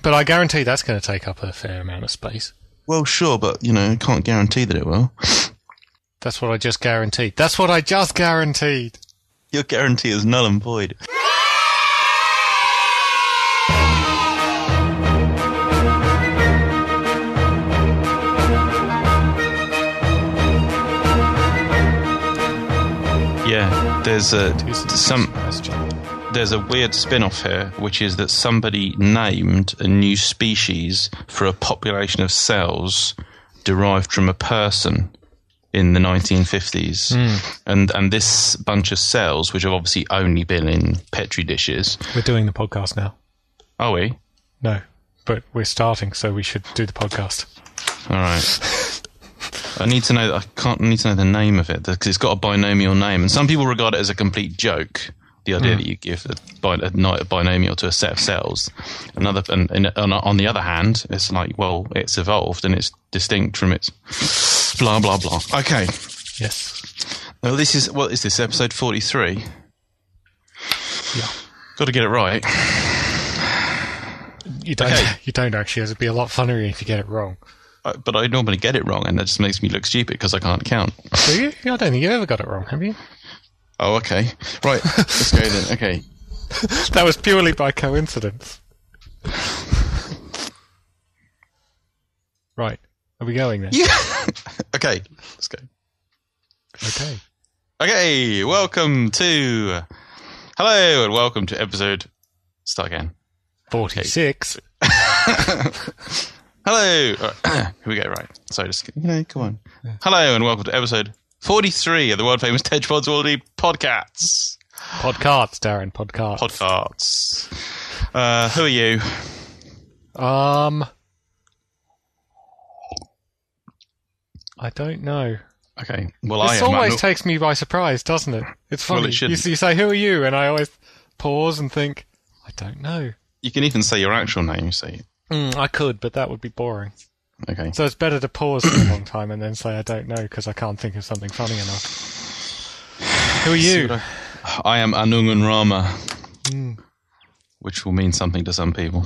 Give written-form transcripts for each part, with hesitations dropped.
But I guarantee that's going to take up a fair amount of space. Well, sure, but, you know, I can't guarantee that it will. That's what I just guaranteed. That's what I just guaranteed. Your guarantee is null and void. Yeah, there's a weird spin-off here, which is that somebody named a new species for a population of cells derived from a person in the 1950s. Mm. And this bunch of cells, which have obviously only been in Petri dishes... We're doing the podcast now. Are we? No, but we're starting, so we should do the podcast. All right. I need to know the name of it, because it's got a binomial name, and some people regard it as a complete joke. The idea that you give a binomial to a set of cells. And on the other hand, it's like, well, it's evolved and it's distinct from its blah blah blah. Okay. Yes. Well, this is what is this episode 43? Yeah. Got to get it right. You don't actually. It'd be a lot funnier if you get it wrong. But I normally get it wrong, and that just makes me look stupid because I can't count. Do you? I don't think you've ever got it wrong, have you? Oh, okay. Right, let's go then. Okay. That was purely by coincidence. Right, are we going then? Yeah. Okay, let's go. Okay. Okay, Hello, and welcome to episode... Start again. 46. Hello. Here we go. Right. So just come on. Yeah. Hello and welcome to episode 43 of the world famous Tetrapod Zoology Podcasts. Podcasts, Darren. Podcasts. Podcasts. Who are you? I don't know. Okay. Well, this always takes me by surprise, doesn't it? It's funny. Well, you say, "Who are you?" and I always pause and think, "I don't know." You can even say your actual name. You see. I could, but that would be boring. Okay. So it's better to pause for a long time and then say I don't know because I can't think of something funny enough. Who are you? I am Anungan Rama, which will mean something to some people.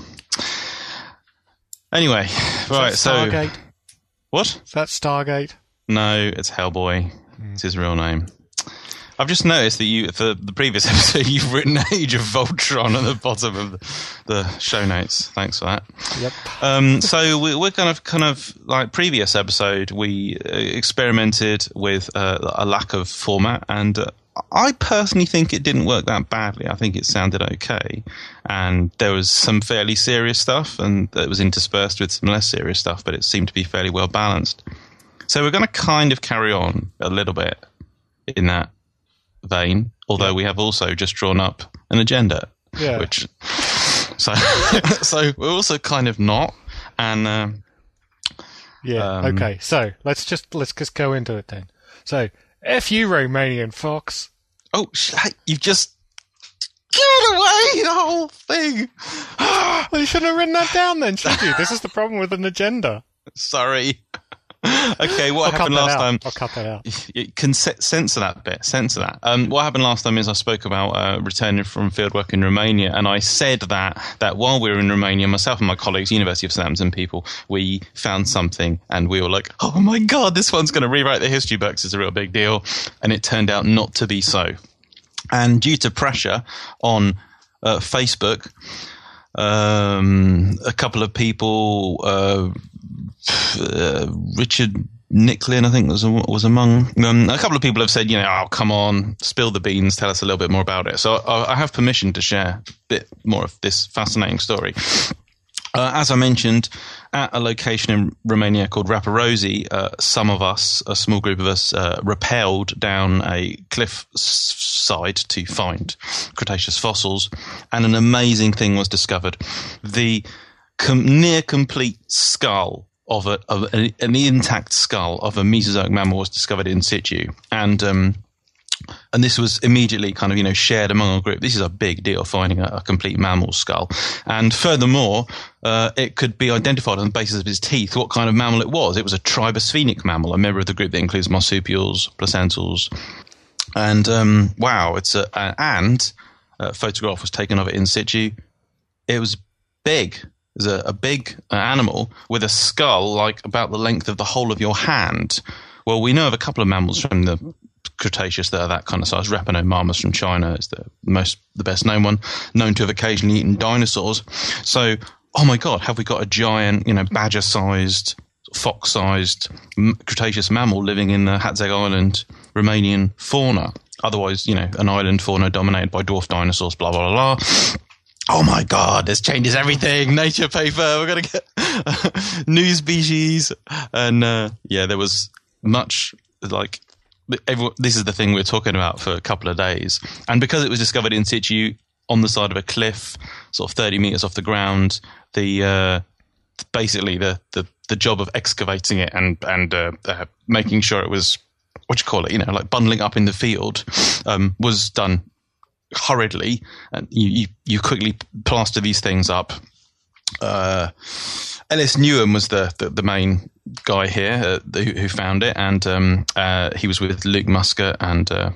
Anyway, right, so... Stargate? What? Is that Stargate? No, it's Hellboy. It's his real name. I've just noticed that you, for the previous episode, you've written Age of Voltron at the bottom of the show notes. Thanks for that. Yep. So we're kind of like previous episode, we experimented with a lack of format, and I personally think it didn't work that badly. I think it sounded okay, and there was some fairly serious stuff, and it was interspersed with some less serious stuff, but it seemed to be fairly well balanced. So we're going to kind of carry on a little bit in that vein, although we have also just drawn up an agenda, which so we're also kind of not, and okay. So let's just go into it then. So, F you, Romanian fox. Oh, you've just given away the whole thing. Well, you shouldn't have written that down then, should you? This is the problem with an agenda. Sorry. Okay, what happened last time? I'll cut that out. You can censor that bit. Censor that. What happened last time is I spoke about returning from fieldwork in Romania, and I said that while we were in Romania, myself and my colleagues, University of Southampton people, we found something, and we were like, "Oh my god, this one's going to rewrite the history books. It's a real big deal," and it turned out not to be so. And due to pressure on Facebook, a couple of people. Richard Nicklin, I think, was among them. A couple of people have said, you know, "Oh, come on, spill the beans, tell us a little bit more about it." So I have permission to share a bit more of this fascinating story. As I mentioned, at a location in Romania called Răpăroși, some of us, a small group of us, rappelled down a cliff side to find Cretaceous fossils, and an amazing thing was discovered. The near-complete skull of an intact skull of a Mesozoic mammal was discovered in situ, and this was immediately kind of, you know, shared among our group. This is a big deal, finding a complete mammal skull, and furthermore, it could be identified on the basis of his teeth what kind of mammal it was. It was a tribosphenic mammal, a member of the group that includes marsupials, placentals, and wow! It's a photograph was taken of it in situ. It was big. is a big animal with a skull like about the length of the whole of your hand. Well, we know of a couple of mammals from the Cretaceous that are that kind of size. Repenomarmus from China is the best known one, known to have occasionally eaten dinosaurs. So, oh my God, have we got a giant, badger-sized, fox-sized Cretaceous mammal living in the Hatzeg Island Romanian fauna? Otherwise, an island fauna dominated by dwarf dinosaurs, blah, blah, blah, blah. Oh my God, this changes everything. Nature paper, we're going to get new species. And there was much like... This is the thing we're talking about for a couple of days. And because it was discovered in situ on the side of a cliff, sort of 30 metres off the ground, the job of excavating it and making sure it was, bundling up in the field was done hurriedly. And you quickly plaster these things up. Ellis Newham was the main guy here who found it, and he was with Luke Musker and a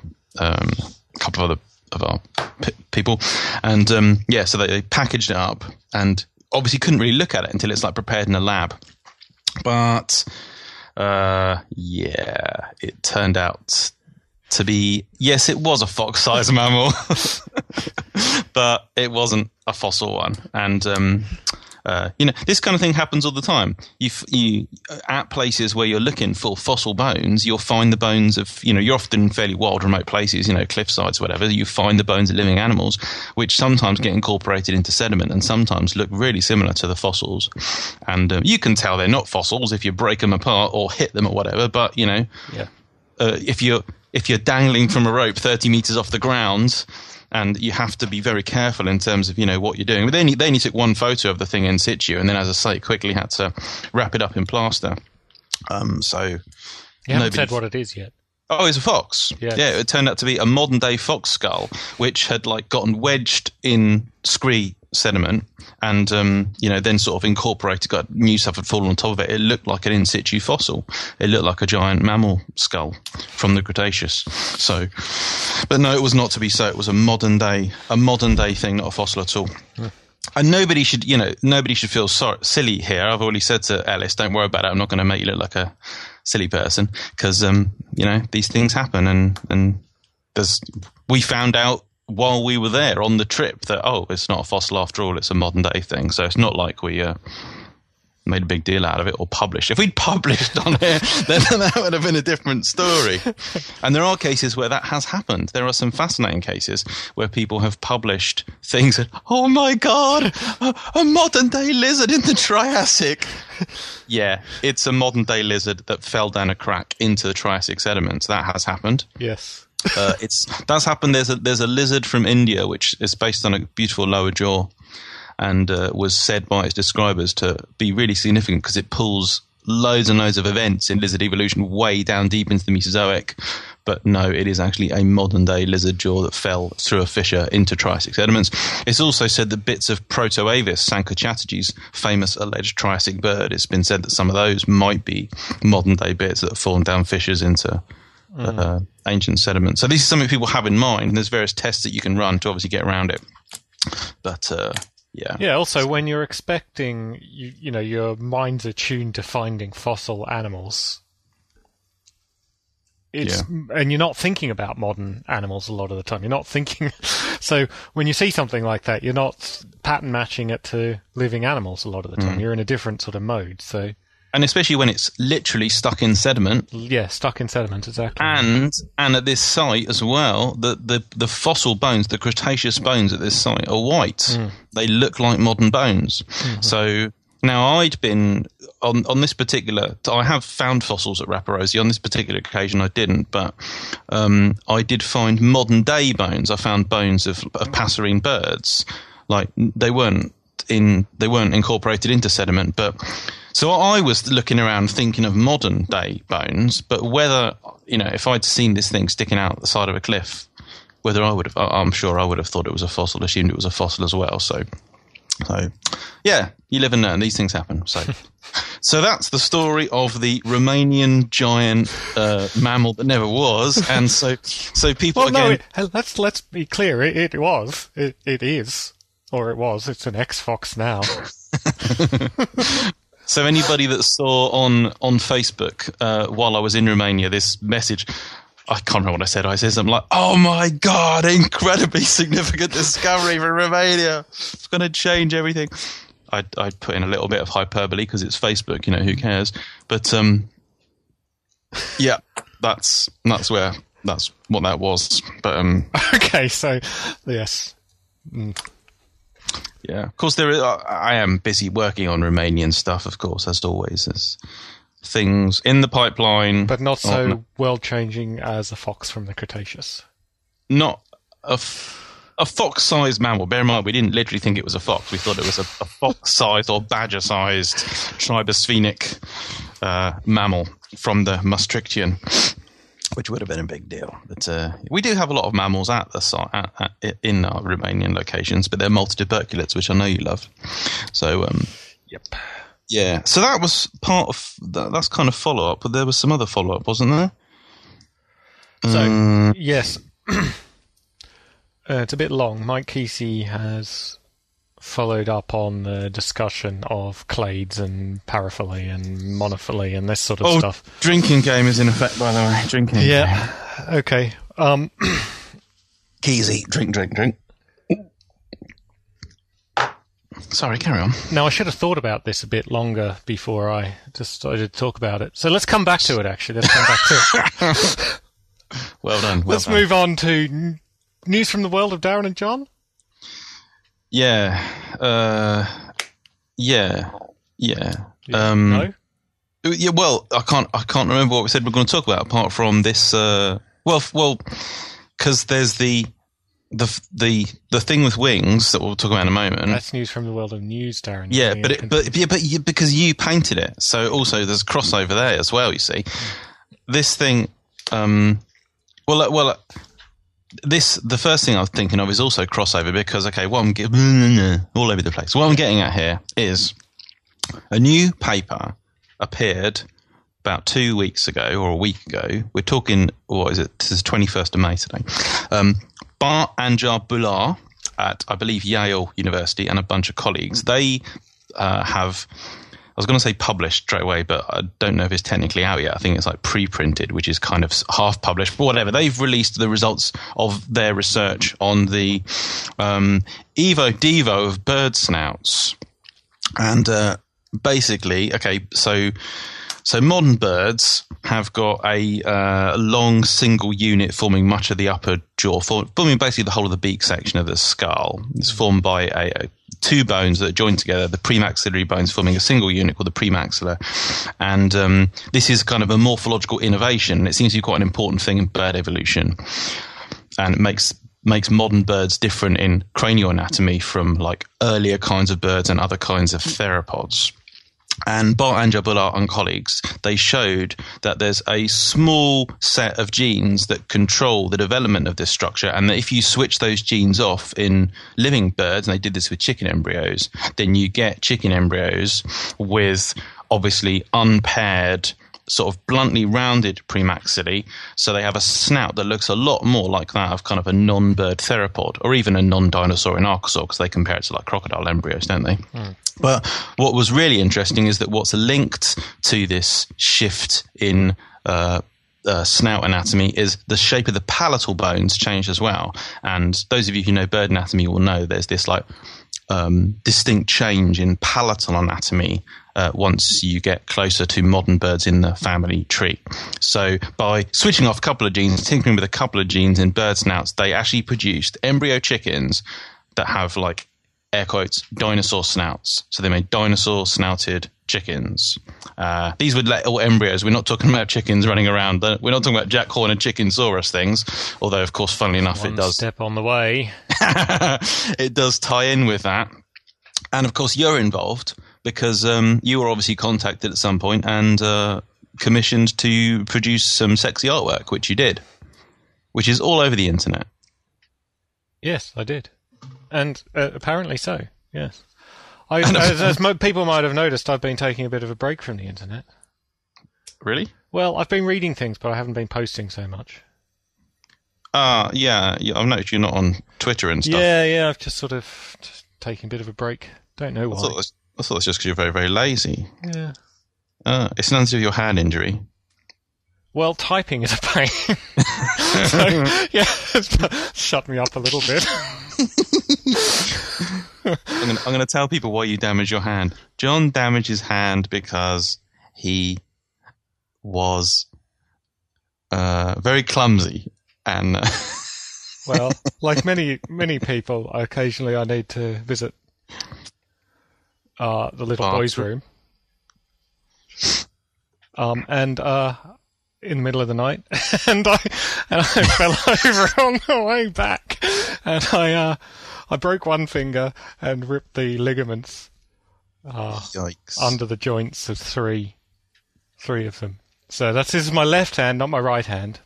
couple of other of our people, and so they packaged it up, and obviously couldn't really look at it until it's like prepared in a lab. But it turned out to be, yes, it was a fox-sized mammal, but it wasn't a fossil one, and. This kind of thing happens all the time. You at places where you're looking for fossil bones, you'll find the bones of, you're often in fairly wild, remote places, cliff sides, whatever. You find the bones of living animals, which sometimes get incorporated into sediment and sometimes look really similar to the fossils. And you can tell they're not fossils if you break them apart or hit them or whatever. But if you're dangling from a rope 30 meters off the ground. And you have to be very careful in terms of, what you're doing. But they only took one photo of the thing in situ, and then, as I say, quickly had to wrap it up in plaster. You haven't said what it is yet. Oh, it's a fox. Yes. Yeah, it turned out to be a modern-day fox skull, which had, gotten wedged in scree sediment and, then sort of incorporated, got new stuff had fallen on top of it. It looked like an in situ fossil. It looked like a giant mammal skull from the Cretaceous. So, but no, it was not to be so. It was a modern day thing, not a fossil at all. Yeah. And nobody should feel silly here. I've already said to Ellis, don't worry about it. I'm not going to make you look like a silly person because, these things happen and we found out while we were there on the trip that, it's not a fossil after all, it's a modern day thing. So it's not like we made a big deal out of it or published. If we'd published on here, then that would have been a different story. And there are cases where that has happened. There are some fascinating cases where people have published things that, oh my God, a modern day lizard in the Triassic. Yeah, it's a modern day lizard that fell down a crack into the Triassic sediments. That has happened. Yes. That's happened. There's a lizard from India which is based on a beautiful lower jaw, and was said by its describers to be really significant because it pulls loads and loads of events in lizard evolution way down deep into the Mesozoic. But no, it is actually a modern day lizard jaw that fell through a fissure into Triassic sediments. It's also said that bits of Protoavis, Sankar Chatterjee's famous alleged Triassic bird, it's been said that some of those might be modern day bits that have fallen down fissures into ancient sediment. So this is something people have in mind, and there's various tests that you can run to obviously get around it. But also when you're expecting, your mind's attuned to finding fossil animals, and you're not thinking about modern animals a lot of the time. You're not thinking, so when you see something like that, you're not pattern matching it to living animals a lot of the time. You're in a different sort of mode. So. And especially when it's literally stuck in sediment. Yeah, stuck in sediment, exactly. And at this site as well, the fossil bones, the Cretaceous bones at this site are white. They look like modern bones. Mm-hmm. So now I'd been on this particular... I have found fossils at Răpăroși. On this particular occasion I didn't, but I did find modern-day bones. I found bones of passerine birds. They weren't incorporated into sediment, but... So I was looking around thinking of modern day bones, but whether, if I'd seen this thing sticking out the side of a cliff, whether I'm sure I would have thought it was a fossil, assumed it was a fossil as well. So you live and learn, these things happen. So, so that's the story of the Romanian giant mammal that never was. And so people, well, again... No, let's be clear. It was. It is. Or it was. It's an Xbox now. So anybody that saw on Facebook while I was in Romania this message, I can't remember what I said. I said something like, "Oh my God, incredibly significant discovery from Romania. It's going to change everything." I'd put in a little bit of hyperbole because it's Facebook, you know, who cares? But yeah, that's what that was. But okay, so yes. Mm. Yeah, of course there is. I am busy working on Romanian stuff, of course, as always. There's things in the pipeline, but not so world-changing as a fox from the Cretaceous. Not a fox-sized mammal. Bear in mind, we didn't literally think it was a fox. We thought it was a fox-sized or badger-sized tribosphenic mammal from the Maastrichtian, which would have been a big deal. But we do have a lot of mammals at the site in our Romanian locations, but they're multi-tuberculates, which I know you love. So, yep, yeah. So that was part of that's kind of follow up, but there was some other follow up, wasn't there? So yes, it's a bit long. Mike Kesey has followed up on the discussion of clades and paraphily and monophyly and this sort of stuff. Drinking game is in effect, by the way. Drinking game. Okay. Keezy, drink. Sorry, carry on. Now, I should have thought about this a bit longer before I decided to talk about it. So let's come back to it, actually. Well done. Let's move on to news from the world of Darren and John. Yeah. Well, I can't remember what we said we're going to talk about apart from this. Well, because there's the thing with wings that we'll talk about in a moment. That's news from the world of news, Darren. Yeah, but because you painted it, so also there's a crossover there as well. You see, this thing. The first thing I was thinking of is also crossover because, okay, all over the place. What I'm getting at here is a new paper appeared about 2 weeks ago or a week ago. We're talking, what is it? This is 21st of May today. Bhart-Anjan Bhullar at, I believe, Yale University and a bunch of colleagues. They have, I was going to say published straight away, but I don't know if it's technically out yet. I think it's like pre-printed, which is kind of half published, but whatever. They've released the results of their research on the Evo-Devo of bird snouts. And basically, okay, so modern birds have got a long single unit forming much of the upper jaw, forming basically the whole of the beak section of the skull. It's formed by two bones that are joined together, the premaxillary bones forming a single unit called the premaxilla. And this is kind of a morphological innovation. It seems to be quite an important thing in bird evolution. And it makes modern birds different in cranial anatomy from like earlier kinds of birds and other kinds of theropods. And Bhart-Anjan Bhullar and colleagues, they showed that there's a small set of genes that control the development of this structure, and that if you switch those genes off in living birds, and they did this with chicken embryos, then you get chicken embryos with obviously unpaired, sort of bluntly rounded premaxillae, so they have a snout that looks a lot more like that of kind of a non-bird theropod or even a non-dinosaur anarchosaur, because they compare it to like crocodile embryos, don't they? Mm. But what was really interesting is that what's linked to this shift in snout anatomy is the shape of the palatal bones changed as well. And those of you who know bird anatomy will know there's this like distinct change in palatal anatomy once you get closer to modern birds in the family tree. So by switching off a couple of genes, tinkering with a couple of genes in bird snouts, they actually produced embryo chickens that have like, air quotes, dinosaur snouts. So they made dinosaur snouted chickens. These were little embryos. We're not talking about chickens running around. We're not talking about Jack Horner and Chickensaurus things. Although, of course, funnily enough, it does. Step on the way. It does tie in with that. And of course, you're involved, because you were obviously contacted at some point and commissioned to produce some sexy artwork, which you did, which is all over the internet. Yes, I did. And apparently so, yes. As people might have noticed, I've been taking a bit of a break from the internet. Really? Well, I've been reading things, but I haven't been posting so much. Yeah, I've noticed you're not on Twitter and stuff. Yeah, I've just sort of taking a bit of a break. Don't know why. I thought it's just because you're very, very lazy. Yeah. It's none of your hand injury. Well, typing is a pain. So, yeah, it's shut me up a little bit. I'm going to tell people why you damaged your hand. John damaged his hand because he was very clumsy. And well, like many people, occasionally I need to visit the little boy's room. In the middle of the night, and I fell over on the way back, and I broke one finger and ripped the ligaments under the joints of three of them. So this is my left hand, not my right hand.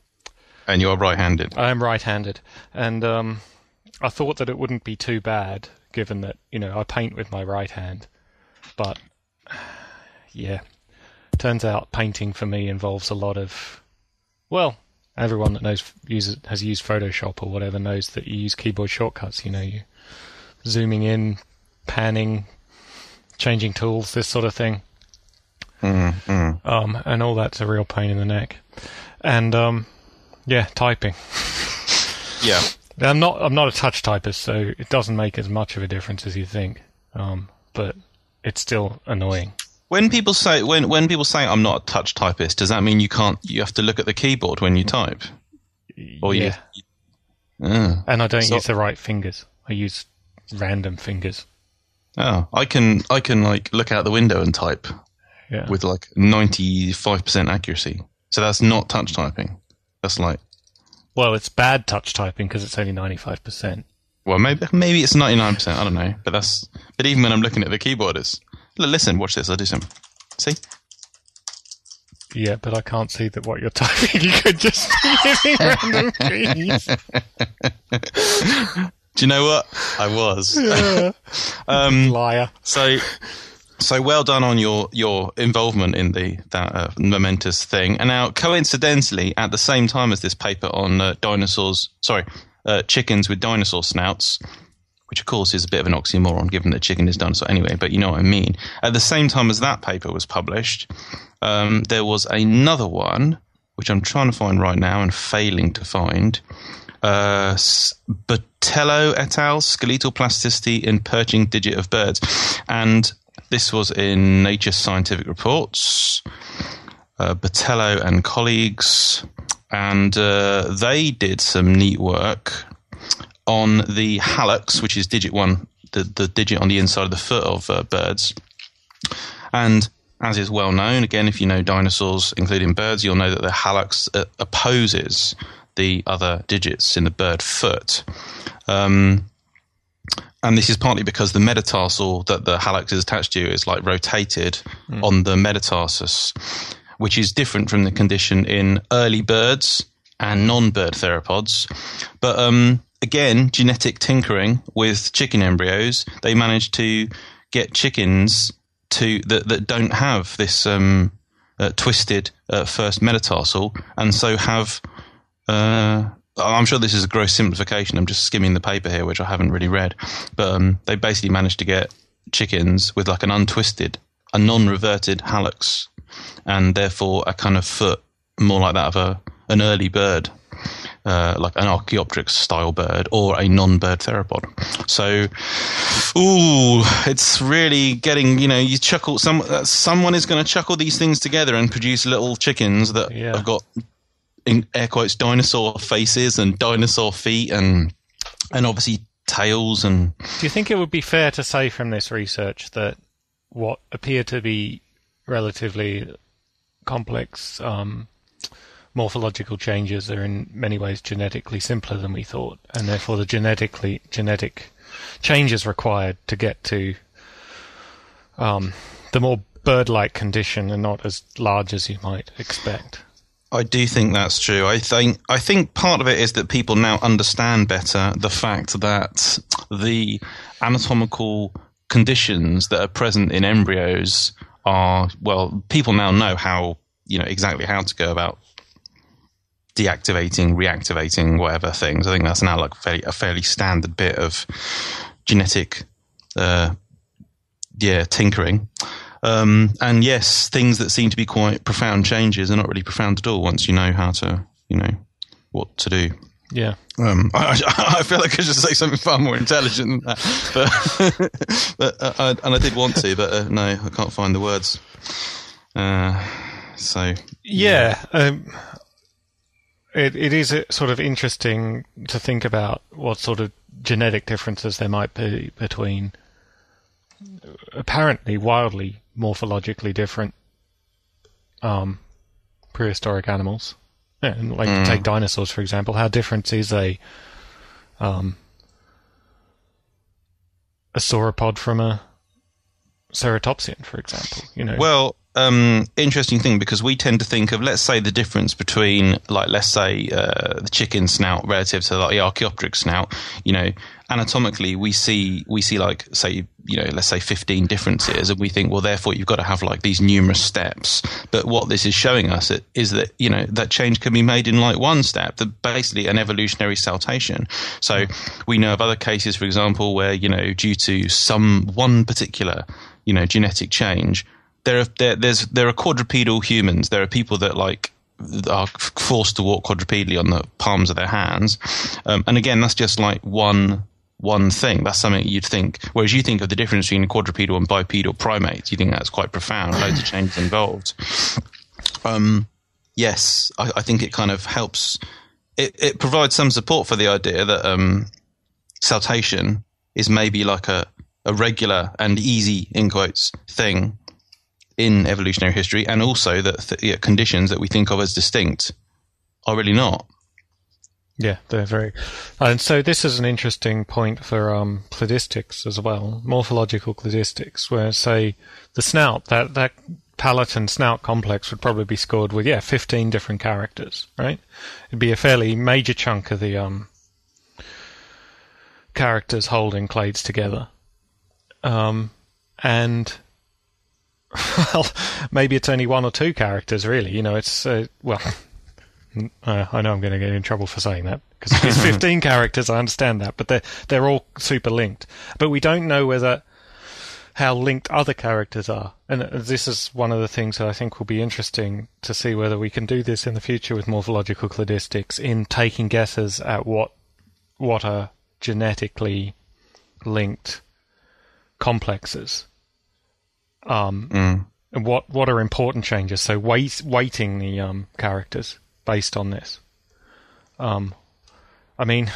And you are right-handed. I am right-handed, and I thought that it wouldn't be too bad, given that I paint with my right hand, but yeah. Turns out painting for me involves a lot of, well, everyone that has used Photoshop or whatever knows that you use keyboard shortcuts. You zooming in, panning, changing tools, this sort of thing, and all that's a real pain in the neck. And yeah, typing. Yeah, I'm not a touch typist, so it doesn't make as much of a difference as you think, but it's still annoying. When people say I'm not a touch typist, does that mean you have to look at the keyboard when you type? Or yeah. And I don't use the right fingers. I use random fingers. Oh, I can look out the window and type with 95% accuracy. So that's not touch typing. That's well, it's bad touch typing because it's only 95%. Well, maybe it's 99%. I don't know, but even when I'm looking at the keyboard, it's. Listen, watch this. I do something. See? Yeah, but I can't see that what you're typing. You could just be hitting random keys. Do you know what? I was. Yeah. Liar. So well done on your involvement in that momentous thing. And now, coincidentally, at the same time as this paper on chickens with dinosaur snouts, which of course is a bit of an oxymoron given that chicken is dinosaur anyway, but you know what I mean. At the same time as that paper was published, there was another one, which I'm trying to find right now and failing to find. Botello et al., Skeletal Plasticity in Perching Digit of Birds. And this was in Nature Scientific Reports, Botello and colleagues. And they did some neat work on the hallux, which is digit 1, the digit on the inside of the foot of birds. And as is well known, again, if you know dinosaurs, including birds, you'll know that the hallux opposes the other digits in the bird foot. And this is partly because the metatarsal that the hallux is attached to is rotated on the metatarsus, which is different from the condition in early birds and non-bird theropods. But again, genetic tinkering with chicken embryos, they managed to get chickens that don't have this twisted first metatarsal, and so have... I'm sure this is a gross simplification. I'm just skimming the paper here, which I haven't really read. But they basically managed to get chickens with an untwisted, a non-reverted hallux, and therefore a kind of foot more like that of an early bird. Like an Archaeopteryx-style bird or a non-bird theropod. So, it's really getting, you chuckle... Someone is going to chuckle these things together and produce little chickens that have got, in air quotes, dinosaur faces and dinosaur feet and obviously tails and... Do you think it would be fair to say from this research that what appear to be relatively complex... morphological changes are in many ways genetically simpler than we thought, and therefore the genetic changes required to get to the more bird-like condition are not as large as you might expect? I do think that's true. I think part of it is that people now understand better the fact that the anatomical conditions that are present in embryos are, well, people now know how exactly how to go about deactivating, reactivating, whatever things. I think that's now a fairly standard bit of genetic tinkering. And yes, things that seem to be quite profound changes are not really profound at all once you know how to, you know, what to do. Yeah. I feel like I should say something far more intelligent than that. But, I did want to, but no, I can't find the words. It is sort of interesting to think about what sort of genetic differences there might be between apparently wildly morphologically different prehistoric animals. Yeah, and take dinosaurs, for example. How different is a sauropod from a ceratopsian, for example? You know. Well, interesting thing, because we tend to think of, let's say, the difference between, like, let's say, the chicken snout relative to, like, the Archaeopteryx snout. You know, anatomically, we see like, say, you know, let's say 15 differences, and we think, well, therefore you've got to have like these numerous steps. But what this is showing us is that, you know, that change can be made in like one step, basically an evolutionary saltation. So we know of other cases, for example, where, you know, due to one particular, you know, genetic change, there are quadrupedal humans. There are people that like are forced to walk quadrupedally on the palms of their hands. And again, that's just like one thing. That's something you'd think. Whereas you think of the difference between quadrupedal and bipedal primates, you think that's quite profound. Loads of changes involved. Yes, I think it kind of helps. It provides some support for the idea that saltation is maybe like a regular and easy, in quotes, thing in evolutionary history, and also that conditions that we think of as distinct are really not. Yeah, they're very... And so this is an interesting point for cladistics as well, morphological cladistics, where, say, the snout, that palate and snout complex would probably be scored with, 15 different characters, right? It'd be a fairly major chunk of the characters holding clades together. And... well, maybe it's only one or two characters, really. You know, it's... I know I'm going to get in trouble for saying that, because if it's 15 characters, I understand that, but they're all super linked. But we don't know how linked other characters are. And this is one of the things that I think will be interesting to see, whether we can do this in the future with morphological cladistics, in taking guesses at what are genetically linked complexes. And what are important changes? So weighting the characters based on this. I mean,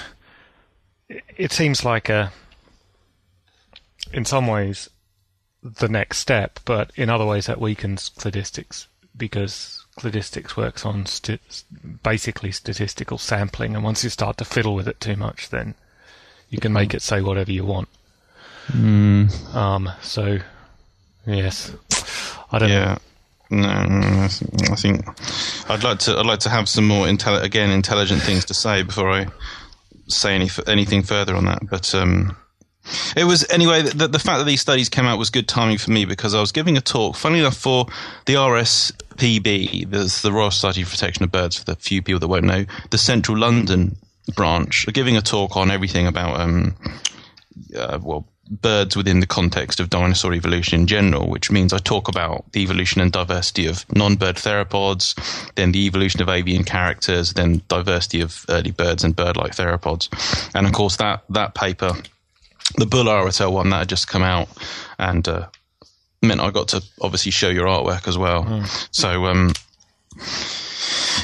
it seems like in some ways the next step, but in other ways that weakens cladistics, because cladistics works on basically statistical sampling, and once you start to fiddle with it too much, then you can make it say whatever you want. So. Yes, I don't. Yeah, know. No. I think I'd like to have some more intelligent things to say before I say anything further on that. But it was anyway. The fact that these studies came out was good timing for me, because I was giving a talk, funnily enough, for the RSPB, there's the Royal Society for Protection of Birds. For the few people that won't know, the Central London branch, giving a talk on everything about birds within the context of dinosaur evolution in general, which means I talk about the evolution and diversity of non-bird theropods, then the evolution of avian characters, then diversity of early birds and bird-like theropods. And of course that paper, the Bhullar et al. One that had just come out, and meant I got to obviously show your artwork as well. So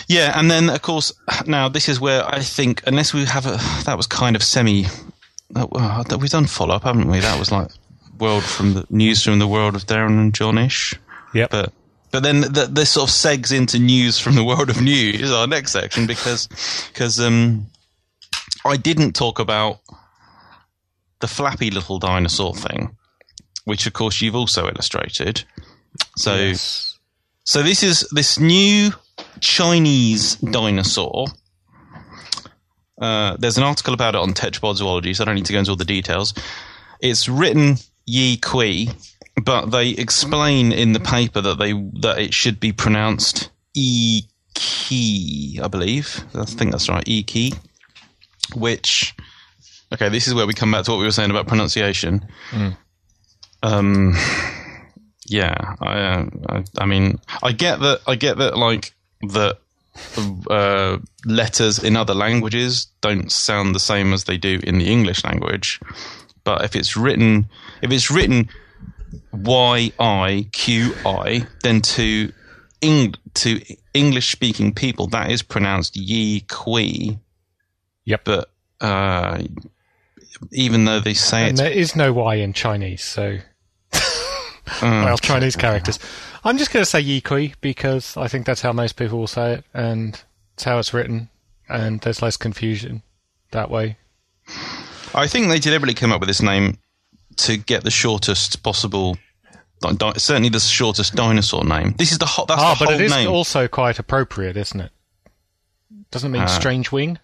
yeah, and then of course now this is where I think, unless we have that was kind of semi... we've done follow-up, haven't we? That was like news from the world of Darren and Johnish. Yeah. But then this sort of segs into news from the world of news, our next section, because I didn't talk about the flappy little dinosaur thing, which of course you've also illustrated. So yes. So this is this new Chinese dinosaur. There's an article about it on Tetrapod Zoology, so I don't need to go into all the details. It's written Yi qi, but they explain in the paper that it should be pronounced Yi qi, I believe. I think that's right, Yi qi, which Okay, this is where we come back to what we were saying about pronunciation. Mm. Yeah, I mean, I get that, like, that letters in other languages don't sound the same as they do in the English language. But if it's written YIQI, then to English-speaking people, that is pronounced Yi qi. Yep. But even though they say it, there is no Y in Chinese, so. Well, Chinese characters. I'm just going to say Yi qi because I think that's how most people will say it, and it's how it's written, and there's less confusion that way. I think they deliberately came up with this name to get the shortest possible, certainly the shortest dinosaur name. This is the whole. That's the whole name. But it is also quite appropriate, isn't it? Doesn't it mean strange wing?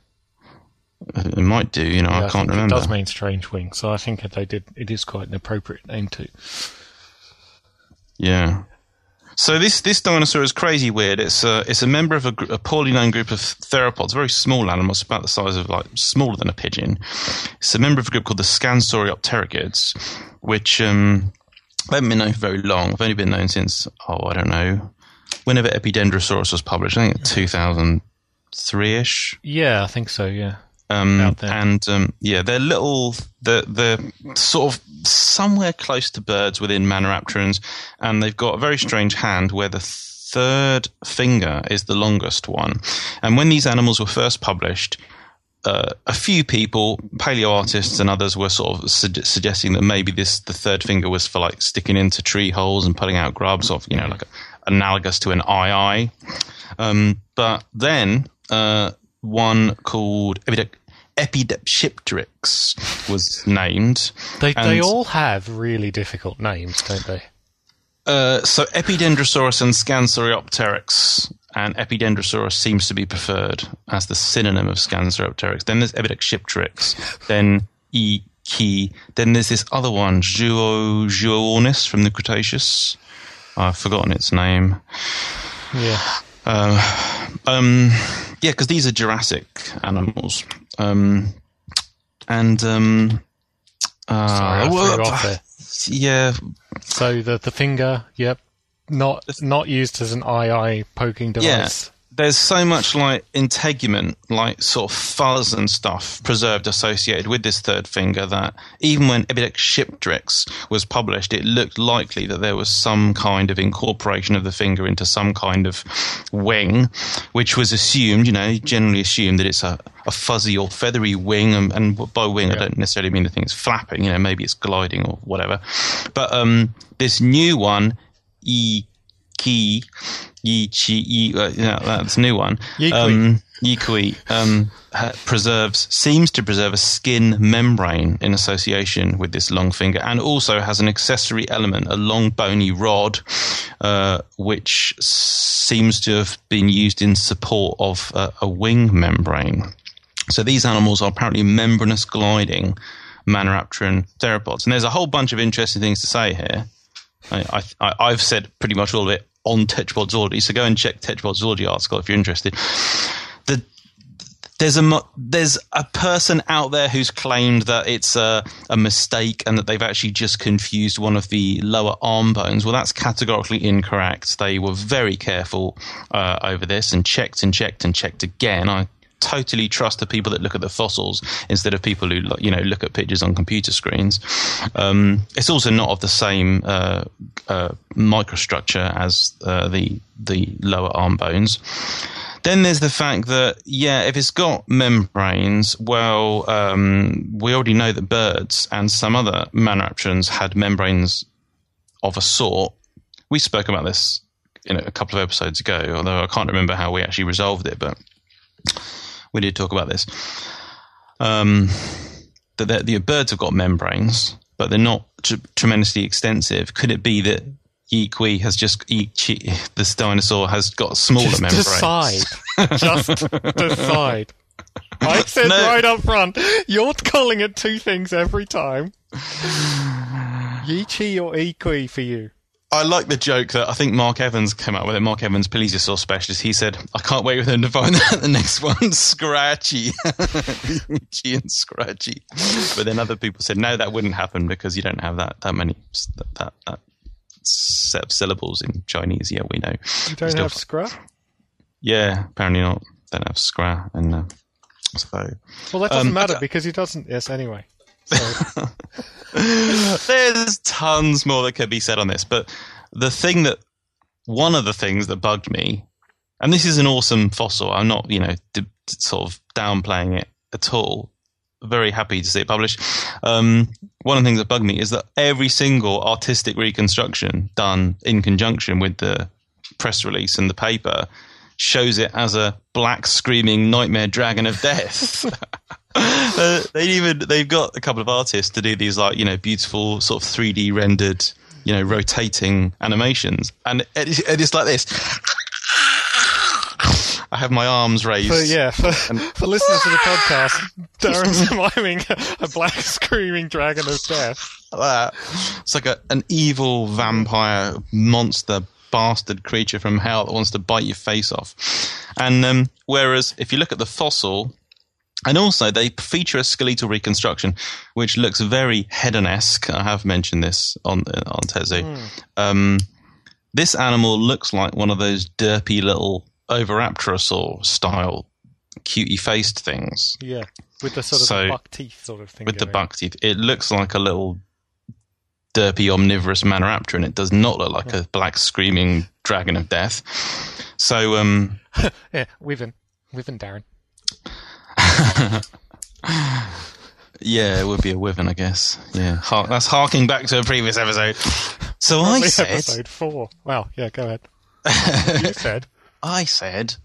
It might do. You know, yeah, I can't remember. It does mean strange wing, so I think they did. It is quite an appropriate name too. Yeah. So this dinosaur is crazy weird. It's a member of a poorly known group of theropods, very small animals, about the size of, like, smaller than a pigeon. It's a member of a group called the Scansoriopteryx, which they haven't been known for very long. They've only been known since, I don't know, whenever Epidendrosaurus was published. I think 2003-ish. Yeah, I think so, yeah. They're little. They're sort of somewhere close to birds within Maniraptorans, and they've got a very strange hand where the third finger is the longest one. And when these animals were first published, a few people, paleo artists and others, were sort of suggesting that maybe the third finger was for, like, sticking into tree holes and pulling out grubs, or, you know, like analogous to an eye. But then. One called Epidexipteryx was named. They all have really difficult names, don't they? So Epidendrosaurus and Scansoriopteryx, and Epidendrosaurus seems to be preferred as the synonym of Scansoriopteryx. Then there's Epidexipteryx, then Yi qi, then there's this other one, Juornis, from the Cretaceous. I've forgotten its name. Yeah. Yeah, because these are Jurassic animals. Yeah. So the finger, yep, not used as an eye poking device. Yeah. There's so much, like, integument, like sort of fuzz and stuff preserved associated with this third finger, that even when Epidexipteryx was published, it looked likely that there was some kind of incorporation of the finger into some kind of wing, which was assumed, you know, generally assumed that it's a fuzzy or feathery wing. And by wing, yeah, I don't necessarily mean the thing is flapping, you know, maybe it's gliding or whatever. But this new one, that's a new one. Yi qi seems to preserve a skin membrane in association with this long finger, and also has an accessory element, a long bony rod, which seems to have been used in support of a wing membrane. So these animals are apparently membranous gliding Maniraptoran theropods, and there's a whole bunch of interesting things to say here. I've said pretty much all of it on Tetrapod Zoology, so go and check Tetrapod Zoology article if you're interested. There's a person out there who's claimed that it's a mistake and that they've actually just confused one of the lower arm bones. Well, that's categorically incorrect. They were very careful over this and checked again. I totally trust the people that look at the fossils instead of people who, you know, look at pictures on computer screens. It's also not of the same microstructure as the lower arm bones. Then there's the fact that, yeah, if it's got membranes, well, we already know that birds and some other Maniraptorans had membranes of a sort. We spoke about this in a couple of episodes ago, although I can't remember how we actually resolved it, but we did talk about this. That the birds have got membranes, but they're not tremendously extensive. Could it be that Yi qi has this dinosaur has got smaller membranes? Just decide. I said right up front, you're calling it two things every time. Yi qi or Yi qi for you? I like the joke that I think Mark Evans came up with it. Mark Evans, plesiosaur specialist. He said, I can't wait for them to find out the next one. Scratchy. Itchy and scratchy. But then other people said, no, that wouldn't happen because you don't have that many, that set of syllables in Chinese. Yeah, we know. You don't have scra? Yeah, apparently not. Don't have scra. And so. Well, that doesn't matter because he doesn't. Yes, anyway. So. There's tons more that could be said on this, but one of the things that bugged me, and this is an awesome fossil, I'm not, sort of downplaying it at all. Very happy to see it published. One of the things that bugged me is that every single artistic reconstruction done in conjunction with the press release and the paper shows it as a black screaming nightmare dragon of death. They've got a couple of artists to do these beautiful sort of 3D rendered rotating animations, and it's like this. I have my arms raised. For listeners to the podcast, Darren's miming a black screaming dragon of death. It's like an evil vampire monster bastard creature from hell that wants to bite your face off. And whereas if you look at the fossil. And also, they feature a skeletal reconstruction, which looks very Hedon-esque. I have mentioned this on Tetsu. This animal looks like one of those derpy little Oviraptorosaur-style cutie-faced things. Yeah, with the sort of buck teeth sort of thing. With the buck teeth. It looks like a little derpy, omnivorous Manoraptor, and it does not look like a black, screaming dragon of death. So... yeah, Wyvern, Darren. Yeah, it would be a wyvern, I guess. Yeah, that's harking back to a previous episode. So probably I said, episode 4. Well, yeah, go ahead. You said, I said,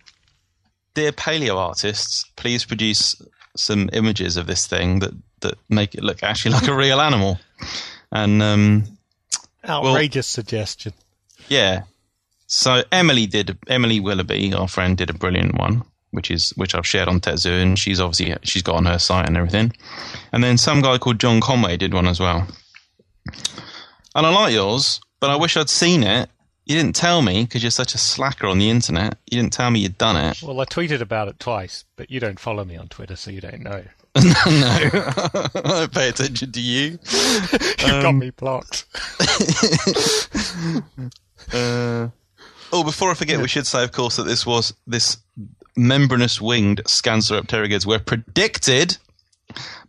dear paleo artists, please produce some images of this thing that make it look actually like a real animal. And outrageous suggestion. Yeah. So Emily Willoughby, our friend, did a brilliant one. Which I've shared on Tetsu, and she's got on her site and everything. And then some guy called John Conway did one as well. And I like yours, but I wish I'd seen it. You didn't tell me because you're such a slacker on the internet. You didn't tell me you'd done it. Well, I tweeted about it twice, but you don't follow me on Twitter, so you don't know. No, I pay attention to you. You've got me blocked. Before I forget, we should say, of course, that this was this. Membranous winged Scansoriopteryx were predicted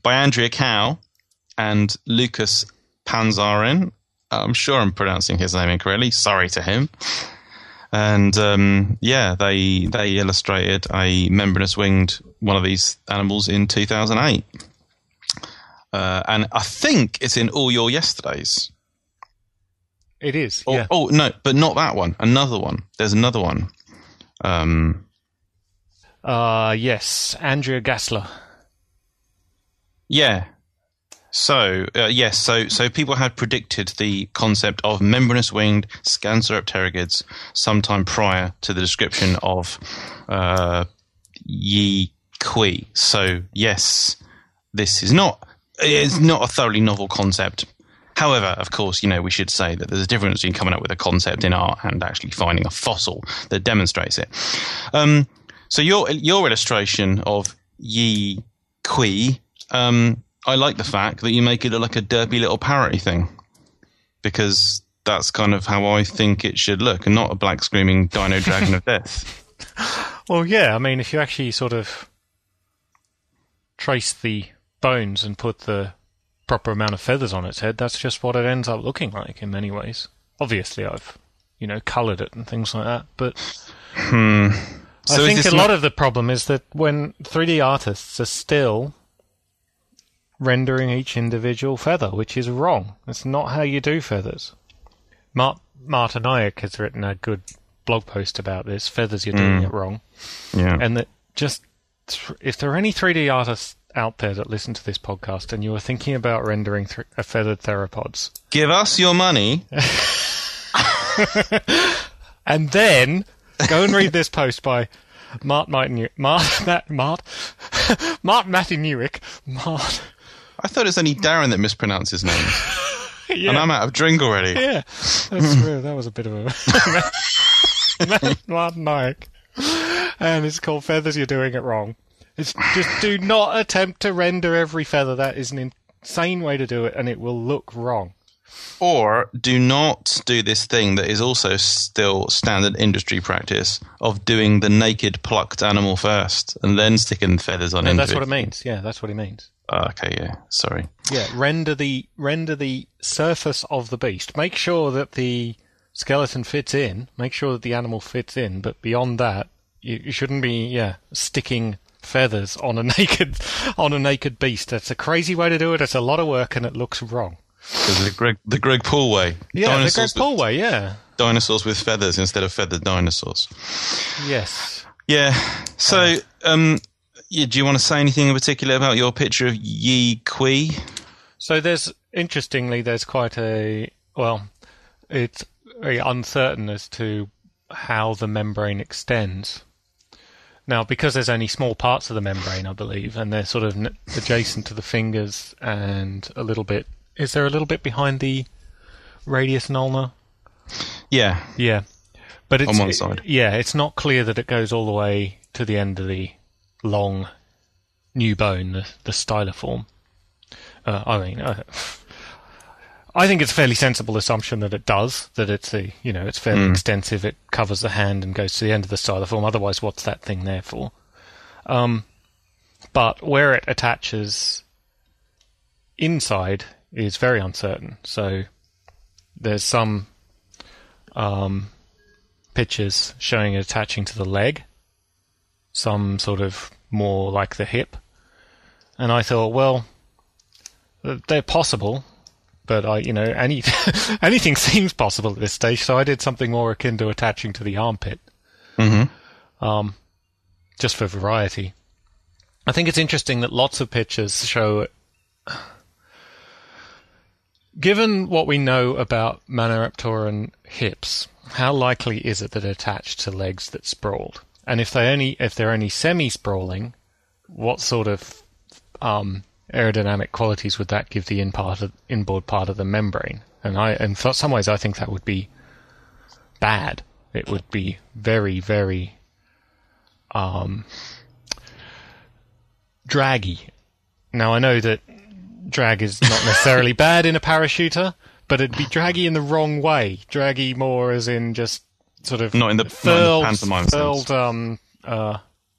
by Andrea Cow and Lucas Panzarin. I'm sure I'm pronouncing his name incorrectly. Sorry to him. And they illustrated a membranous winged one of these animals in 2008. And I think it's in All Your Yesterdays. It is. Yeah. Oh no, but not that one. Another one. There's another one. Yes, Andrea Gassler. Yeah. So, yes, so people had predicted the concept of membranous-winged Scansoriopterygids sometime prior to the description of Yi qi. So, yes, it's not a thoroughly novel concept. However, of course, we should say that there's a difference between coming up with a concept in art and actually finding a fossil that demonstrates it. So your illustration of Yi qi, I like the fact that you make it look like a derpy little parrot thing, because that's kind of how I think it should look, and not a black screaming dino dragon of death. Well, yeah, I mean, if you actually sort of trace the bones and put the proper amount of feathers on its head, that's just what it ends up looking like in many ways. Obviously, I've, coloured it and things like that, but... So I think a lot of the problem is that when 3D artists are still rendering each individual feather, which is wrong. That's not how you do feathers. Mark Martin has written a good blog post about this, feathers, you're doing it wrong. Yeah. And that if there are any 3D artists out there that listen to this podcast and you are thinking about rendering feathered theropods... Give us your money. And then... Go and read this post by Mark Martin Newick. I thought it was only Darren that mispronounced his name. Yeah. And I'm out of drink already. Yeah, that's true. That was a bit of a last night. And it's called Feathers, You're Doing It Wrong. It's just do not attempt to render every feather. That is an insane way to do it, and it will look wrong. Or do not do this thing that is also still standard industry practice of doing the naked plucked animal first and then sticking the feathers on. No, that's what it means. Yeah, that's what he means. Okay, yeah, sorry. Yeah, render the surface of the beast. Make sure that the skeleton fits in. Make sure that the animal fits in. But beyond that, you shouldn't be sticking feathers on a naked beast. That's a crazy way to do it. It's a lot of work and it looks wrong. The Greg Poole way. Yeah, dinosaurs, the Greg Poole way, yeah. Dinosaurs with feathers instead of feathered dinosaurs. Yes. Yeah. So, do you want to say anything in particular about your picture of Yi qi? So there's quite a... Well, it's very uncertain as to how the membrane extends. Now, because there's only small parts of the membrane, I believe, and they're sort of adjacent to the fingers and a little bit... Is there a little bit behind the radius and ulna? Yeah. Yeah. But it's on one side. It's not clear that it goes all the way to the end of the long new bone, the styliform. I think it's a fairly sensible assumption that it does, that it's fairly extensive, it covers the hand and goes to the end of the styliform, otherwise what's that thing there for? But where it attaches inside is very uncertain, so there's some pictures showing it attaching to the leg, some sort of more like the hip, and I thought, well, they're possible, but anything seems possible at this stage, so I did something more akin to attaching to the armpit, just for variety. I think it's interesting that lots of pictures show... Given what we know about Maniraptoran hips, how likely is it that it attached to legs that sprawled? And if they're only semi-sprawling, what sort of aerodynamic qualities would that give the inboard part of the membrane? And in some ways, I think that would be bad. It would be very, very draggy. Now, I know that drag is not necessarily bad in a parachuter, but it'd be draggy in the wrong way. Draggy more as in just sort of not in the furled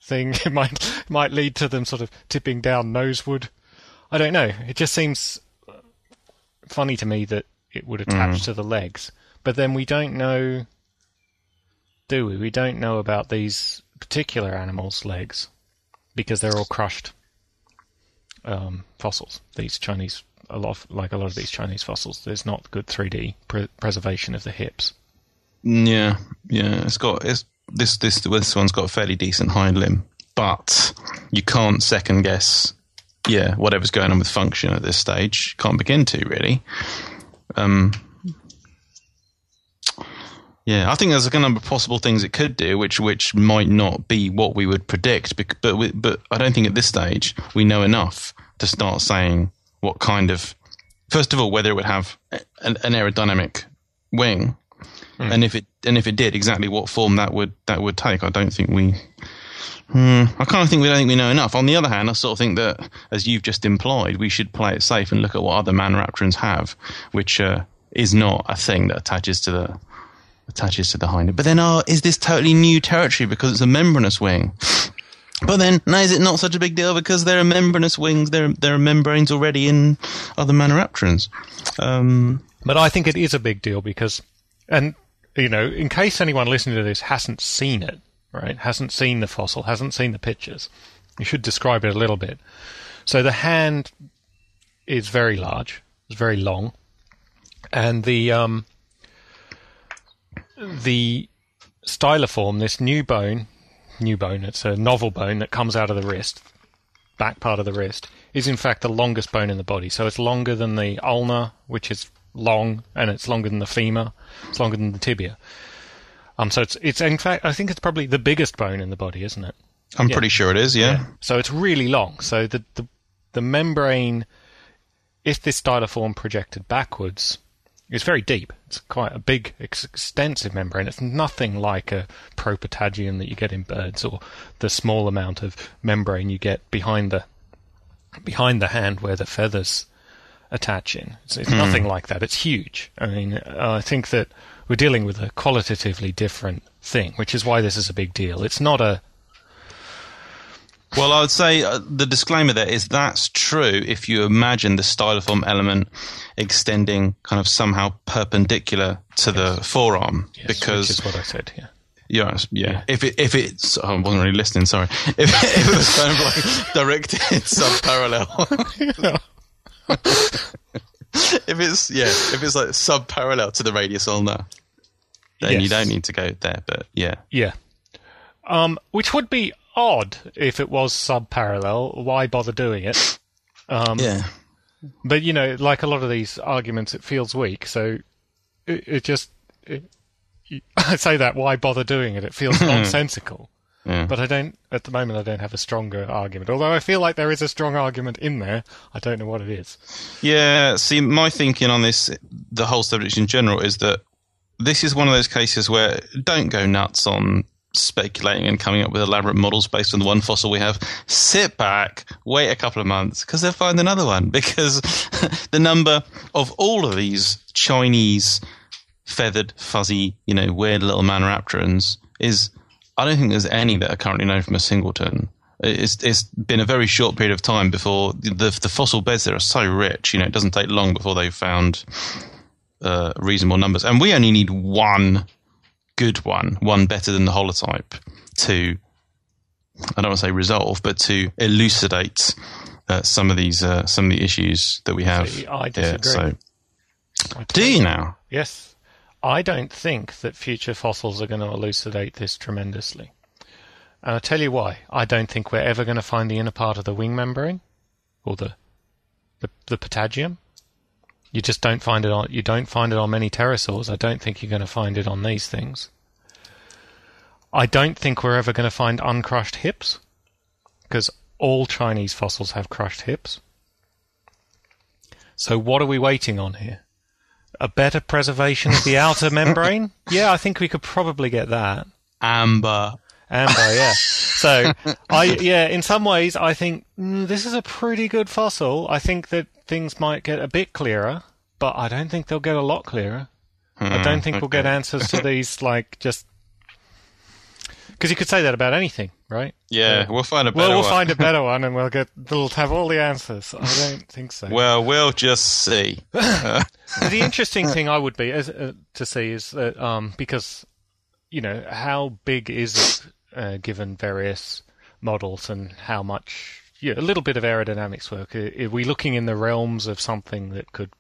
thing. It might lead to them sort of tipping down noseward. I don't know. It just seems funny to me that it would attach to the legs. But then we don't know, do we? We don't know about these particular animals' legs because they're all crushed. Fossils. A lot of these Chinese fossils. There's not good 3D preservation of the hips. Yeah. This one's got a fairly decent hind limb, but you can't second guess. Yeah, whatever's going on with function at this stage, can't begin to really. Yeah, I think there's a number of possible things it could do, which might not be what we would predict. But I don't think at this stage we know enough to start saying what kind of... First of all, whether it would have an aerodynamic wing, and if it did, exactly what form that would take. I don't think we... I kind of think we don't think we know enough. On the other hand, I sort of think that, as you've just implied, we should play it safe and look at what other Maniraptorans have, which is not a thing that attaches to the hind limb. But then, is this totally new territory because it's a membranous wing? But then, now is it not such a big deal because there are membranous wings, there are membranes already in other Maniraptorans? But I think it is a big deal because, in case anyone listening to this hasn't seen it, right, hasn't seen the fossil, hasn't seen the pictures, you should describe it a little bit. So the hand is very large, it's very long, and the styliform, this new bone, it's a novel bone that comes out of the wrist, back part of the wrist, is in fact the longest bone in the body. So it's longer than the ulna, which is long, and it's longer than the femur, it's longer than the tibia. So it's in fact, I think it's probably the biggest bone in the body, isn't it? I'm pretty sure it is, yeah. So it's really long. So the membrane, if this styliform projected backwards, It's very deep. It's quite a big, extensive membrane. It's nothing like a propatagium that you get in birds, or the small amount of membrane you get behind the hand where the feathers attach in. It's nothing like that. It's huge. I mean, I think that we're dealing with a qualitatively different thing, which is why this is a big deal. It's not a... Well, I would say the disclaimer there is that's true if you imagine the styliform element extending kind of somehow perpendicular to the forearm. Yes, because which is what I said, yeah. Yeah. If it's I wasn't really listening, sorry. If it was kind of like directed subparallel. if it's like subparallel to the radius on that, then you don't need to go there, but yeah. Yeah. Which would be odd if it was subparallel. Why bother doing it? But you know, like a lot of these arguments, it feels weak. So I say that, why bother doing it? It feels nonsensical. Yeah. But I don't have a stronger argument. Although I feel like there is a strong argument in there. I don't know what it is. Yeah, see, my thinking on this, the whole subject in general, is that this is one of those cases where don't go nuts on speculating and coming up with elaborate models based on the one fossil we have. Sit back, wait a couple of months, because they'll find another one. Because the number of all of these Chinese feathered, fuzzy, you know, weird little Maniraptorans is... I don't think there's any that are currently known from a singleton. It's been a very short period of time before the fossil beds there are so rich. You know, it doesn't take long before they've found reasonable numbers. And we only need one good one better than the holotype to, I don't want to say resolve, but to elucidate some of the issues that we have. I disagree. Do you now? Yes. I don't think that future fossils are going to elucidate this tremendously. And I'll tell you why. I don't think we're ever going to find the inner part of the wing membrane or the patagium. You just don't find it on. You don't find it on many pterosaurs. I don't think you're going to find it on these things. I don't think we're ever going to find uncrushed hips, because all Chinese fossils have crushed hips. So what are we waiting on here? A better preservation of the outer membrane? Yeah, I think we could probably get that. Amber, yeah. So, in some ways, I think this is a pretty good fossil. I think that things might get a bit clearer, but I don't think they'll get a lot clearer. I don't think we'll get answers to these, like, just... Because you could say that about anything, right? Yeah, we'll find a better one. Well, we'll find a better one, and we'll have all the answers. I don't think so. Well, we'll just see. The interesting thing I would be to see is that because, you know, how big is it given various models, and how much a little bit of aerodynamics work? Are we looking in the realms of something that could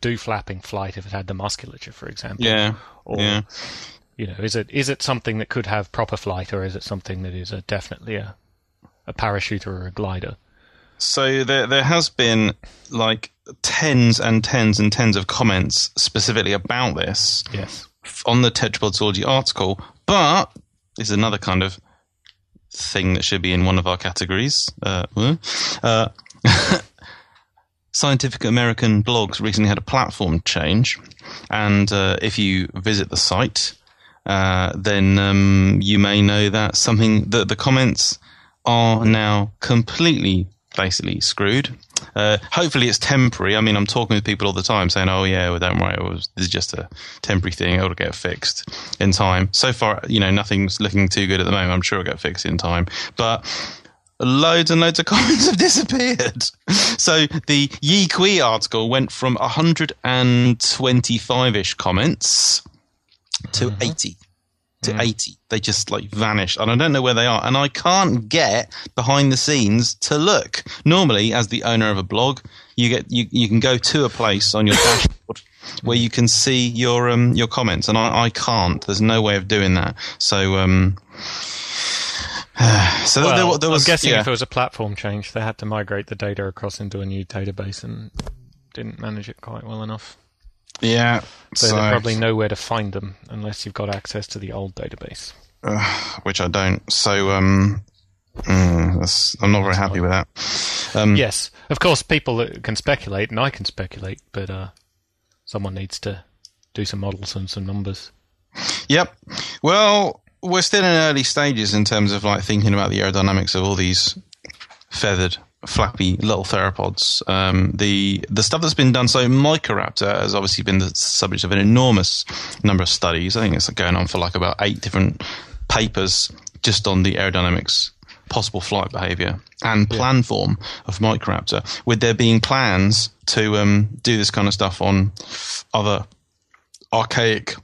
do flapping flight if it had the musculature, for example? Yeah. Or, yeah. You know, is it something that could have proper flight, or is it something that is definitely a parachute or a glider? So there has been like tens and tens and tens of comments specifically about this. Yes. On the Tetrapod Zoology article, but this is another kind of thing that should be in one of our categories. Scientific American blogs recently had a platform change, and if you visit the site. Then you may know that something that the comments are now completely, basically screwed. Hopefully it's temporary. I mean, I'm talking with people all the time saying, oh, yeah, well, don't worry, this is just a temporary thing. It'll get fixed in time. So far, you know, nothing's looking too good at the moment. I'm sure it'll get fixed in time. But loads and loads of comments have disappeared. So the Yi qi article went from 125-ish comments... to 80. They just like vanished, and I don't know where they are, and I can't get behind the scenes to look. Normally, as the owner of a blog, you can go to a place on your dashboard where you can see your comments, and I can't. There's no way of doing that. So there was, I'm guessing if it was a platform change, they had to migrate the data across into a new database and didn't manage it quite well enough. Yeah, so they probably know where to find them unless you've got access to the old database, which I don't. So I'm not very happy with that. Yes, of course, people can speculate, and I can speculate, but someone needs to do some models and some numbers. Yep. Well, we're still in early stages in terms of like thinking about the aerodynamics of all these feathered, flappy little theropods. The stuff that's been done, so Microraptor has obviously been the subject of an enormous number of studies. I think it's going on for like about 8 different papers just on the aerodynamics, possible flight behaviour and plan form of Microraptor, with there being plans to do this kind of stuff on other archaic,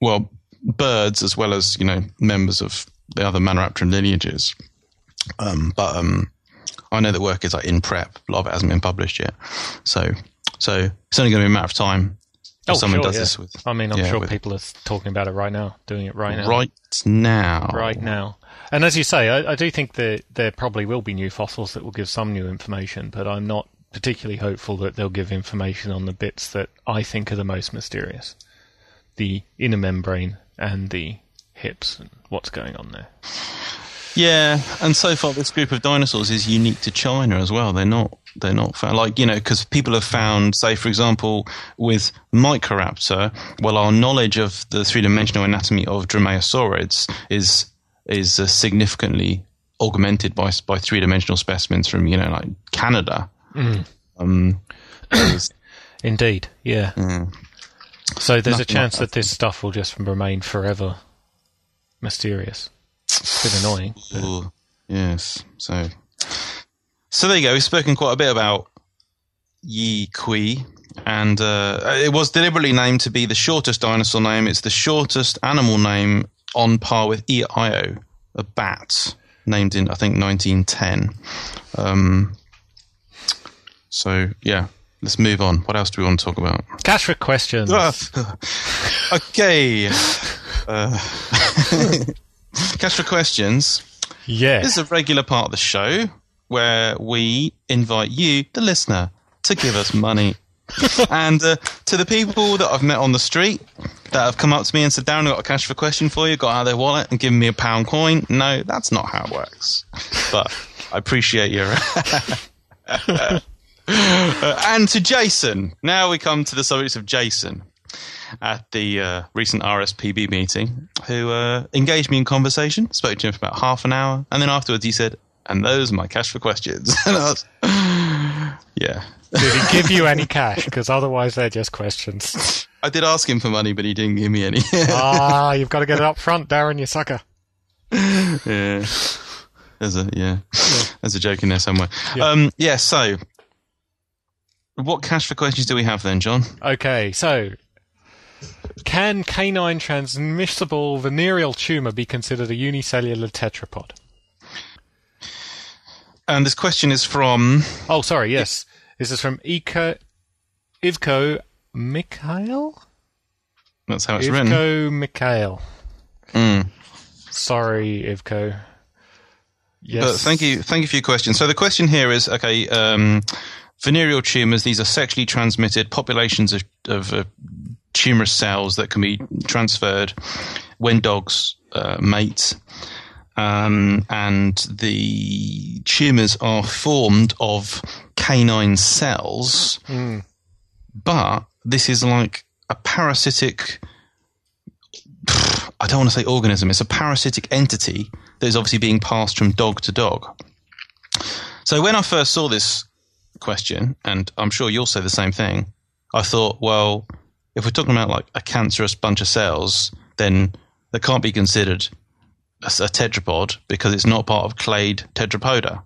well, birds as well as, you know, members of the other Maniraptoran lineages. But I know that work is like in prep. A lot of it hasn't been published yet. So it's only going to be a matter of time if someone does this with... I mean, I'm sure people are talking about it right now, doing it right now. Right now. And as you say, I do think that there probably will be new fossils that will give some new information, but I'm not particularly hopeful that they'll give information on the bits that I think are the most mysterious. The inner membrane and the hips and what's going on there. Yeah, and so far this group of dinosaurs is unique to China as well. They're not found, like, you know, because people have found, say, for example, with Microraptor, well, our knowledge of the three-dimensional anatomy of dromaeosaurids is significantly augmented by three-dimensional specimens from, you know, like Canada. Indeed, yeah. So there's a chance that this stuff will just remain forever mysterious. It's a bit annoying. Ooh, yes. So there you go. We've spoken quite a bit about Yi qi, and it was deliberately named to be the shortest dinosaur name. It's the shortest animal name, on par with Io, a bat, named in, I think, 1910. So, yeah. Let's move on. What else do we want to talk about? Cash for questions. Okay. Cash for questions. Yeah. This is a regular part of the show where we invite you, the listener, to give us money. And to the people that I've met on the street that have come up to me and said, Darren, I've got a cash for question for you, got out of their wallet and given me £1 coin. No, that's not how it works. But I appreciate your... and to Jason. Now we come to the subject of Jason at the recent RSPB meeting, who engaged me in conversation, spoke to him for about half an hour, and then afterwards he said, and those are my cash for questions. And I was, yeah. Did he give you any cash? Because otherwise they're just questions. I did ask him for money, but he didn't give me any. You've got to get it up front, Darren, you sucker. Yeah. There's a joke in there somewhere. Yeah. So... what cash for questions do we have then, John? Okay, so can canine transmissible venereal tumour be considered a unicellular tetrapod? And this question is from... oh, sorry, yes. This is from Ivko Mikhail? That's how it's written. Ivko Mikhail. Sorry, Ivko. Yes. But thank you for your question. So the question here is, okay... venereal tumours, these are sexually transmitted populations of tumorous cells that can be transferred when dogs mate. And the tumours are formed of canine cells. But this is like a parasitic... I don't want to say organism. It's a parasitic entity that is obviously being passed from dog to dog. So when I first saw this question, and I'm sure you'll say the same thing, I thought, well, if we're talking about like a cancerous bunch of cells, then they can't be considered a tetrapod because it's not part of clade Tetrapoda.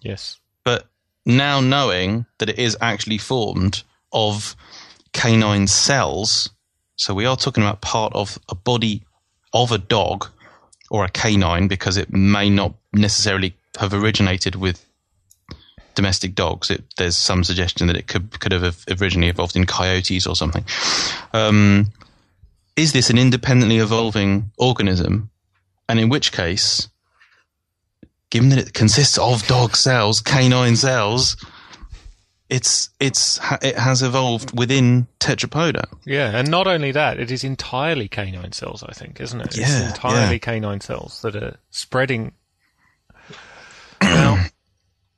Yes. But now knowing that it is actually formed of canine cells, so we are talking about part of a body of a dog or a canine, because it may not necessarily have originated with domestic dogs. There's some suggestion that it could have originally evolved in coyotes or something. Is this an independently evolving organism? And in which case, given that it consists of dog cells, canine cells, it has evolved within Tetrapoda. Yeah, and not only that, it is entirely canine cells, I think, isn't it? It's entirely canine cells that are spreading. Now,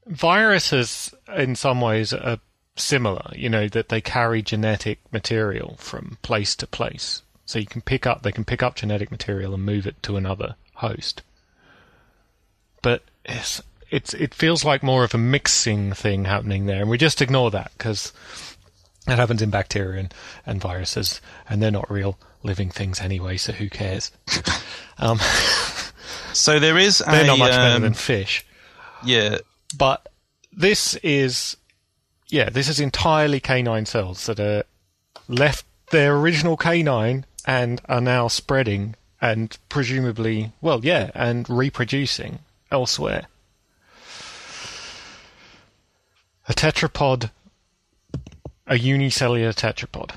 viruses, in some ways, are similar, you know, that they carry genetic material from place to place. So you can pick up, they can pick up genetic material and move it to another host. But it feels like more of a mixing thing happening there, and we just ignore that because that happens in bacteria and viruses, and they're not real living things anyway, so who cares? So there is they're not much better than fish. Yeah. But this is entirely canine cells that are left their original canine and are now spreading and presumably, and reproducing elsewhere. A tetrapod, a unicellular tetrapod.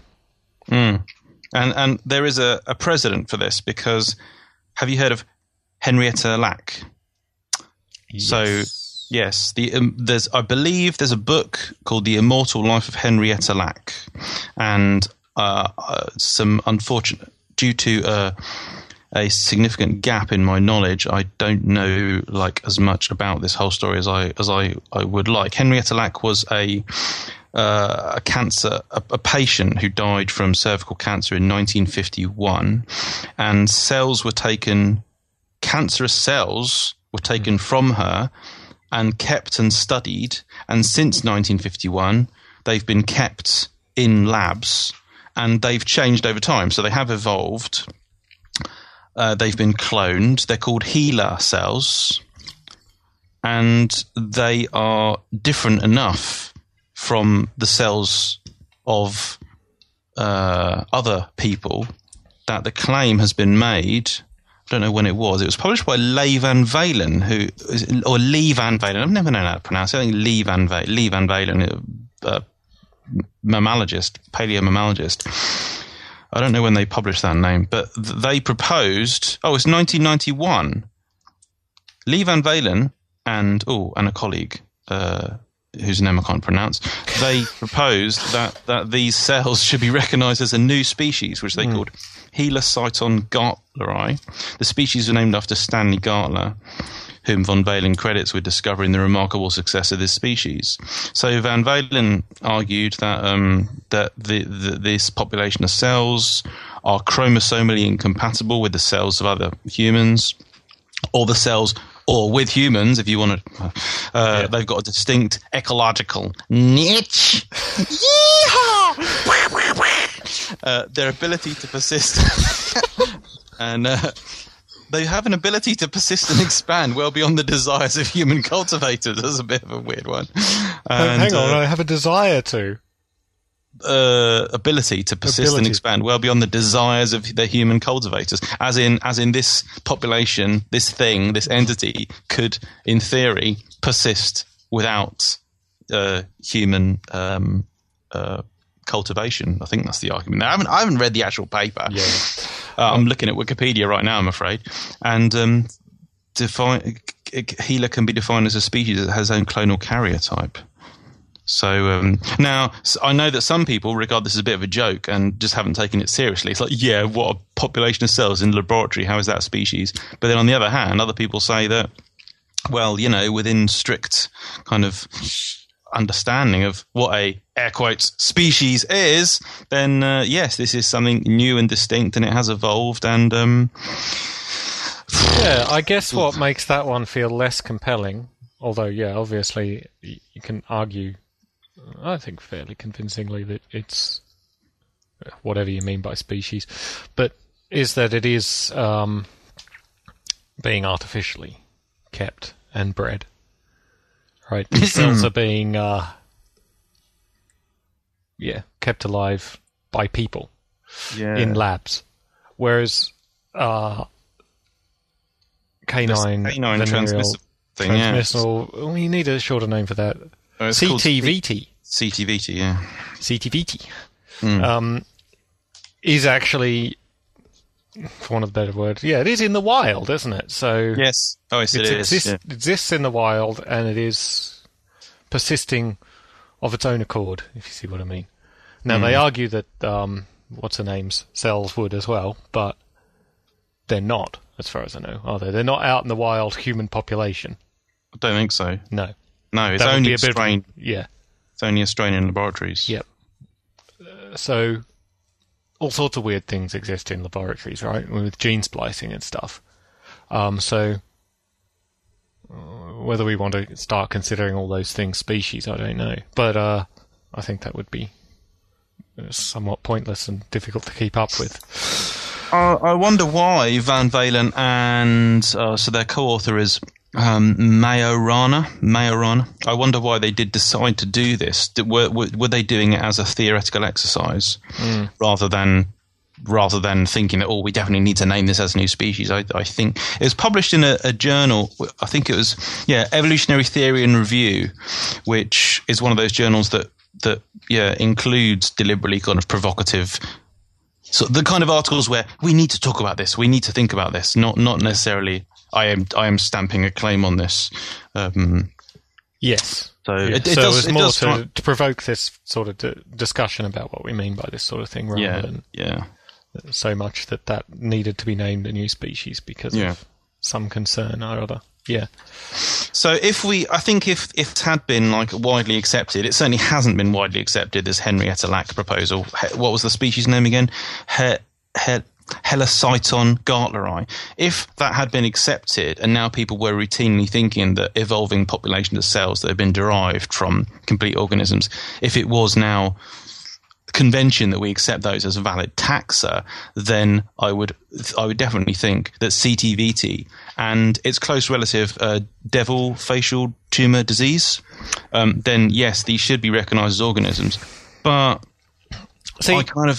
Mm. And there is a precedent for this, because have you heard of Henrietta Lacks? Yes. So, yes, there's a book called The Immortal Life of Henrietta Lacks, and some unfortunate, due to a significant gap in my knowledge, I don't know as much about this whole story as I would like. Henrietta Lacks was a patient who died from cervical cancer in 1951, and cancerous cells were taken from her and kept and studied, and since 1951 they've been kept in labs, and they've changed over time, so they have evolved. They've been cloned. They're called HeLa cells, and they are different enough from the cells of other people that the claim has been made. I don't know when it was. It was published by Leigh Van Valen, Leigh Van Valen. I've never known how to pronounce it. I think Leigh Van Valen, a paleomammalogist. I don't know when they published that name, but they proposed... Oh, it's 1991. Leigh Van Valen and a colleague, whose name I can't pronounce, they proposed that these cells should be recognised as a new species, which they called Helacyton gartleri. The species were named after Stanley Gartler, whom Van Valen credits with discovering the remarkable success of this species. So Van Valen argued that this population of cells are chromosomally incompatible with the cells of other humans, or the cells, or with humans, if you want to. They've got a distinct ecological niche. Yeehaw! Their ability to persist and... They have an ability to persist and expand well beyond the desires of human cultivators. That's a bit of a weird one. And, hang on, I have a desire to. Ability to persist and expand well beyond the desires of the human cultivators. As in this population, this thing, this entity could, in theory, persist without human cultivation. I think that's the argument. Now, I haven't read the actual paper. Yeah. I'm looking at Wikipedia right now, I'm afraid. And HeLa can be defined as a species that has its own clonal karyotype. So now, I know that some people regard this as a bit of a joke and just haven't taken it seriously. It's what a population of cells in the laboratory, how is that a species? But then on the other hand, other people say that, within strict kind of understanding of what a air quotes species is, then yes, this is something new and distinct, and it has evolved. And I guess what makes that one feel less compelling, although obviously you can argue, I think fairly convincingly, that it's whatever you mean by species, but is that it is being artificially kept and bred. Right, these cells are being kept alive by people in labs, whereas canine transmissible. Yeah. Well, you need a shorter name for that. Oh, it's CTVT. CTVT, yeah. CTVT is actually, for want of a better word, it is in the wild, isn't it? So yes, it exists in the wild, and it is persisting of its own accord, if you see what I mean. Now they argue that what's-her-name's cells would as well, but they're not, as far as I know, are they? They're not out in the wild human population. I don't think so. No, it's only a bit. Yeah, It's only Australian laboratories. Yep. So all sorts of weird things exist in laboratories, right? With gene splicing and stuff. Whether we want to start considering all those things species, I don't know. But I think that would be somewhat pointless and difficult to keep up with. I wonder why Van Valen and their co-author is Majorana. I wonder why they did decide to do this. Were they doing it as a theoretical exercise rather than thinking that, we definitely need to name this as a new species? I think it was published in a journal. I think it was Evolutionary Theory and Review, which is one of those journals that includes deliberately kind of provocative. So the kind of articles where we need to talk about this, we need to think about this, not necessarily I am stamping a claim on this. Yes. So it was more to provoke this sort of discussion about what we mean by this sort of thing, rather than so much that needed to be named a new species because of some concern or other. Yeah. So if it had been like widely accepted, it certainly hasn't been widely accepted, this Henrietta Lacks proposal. What was the species name again? Helicyton gartleri. If that had been accepted and now people were routinely thinking that evolving populations of cells that have been derived from complete organisms, if it was now convention that we accept those as a valid taxa, then I would definitely think that CTVT and its close relative devil facial tumour disease, then yes, these should be recognised as organisms. But the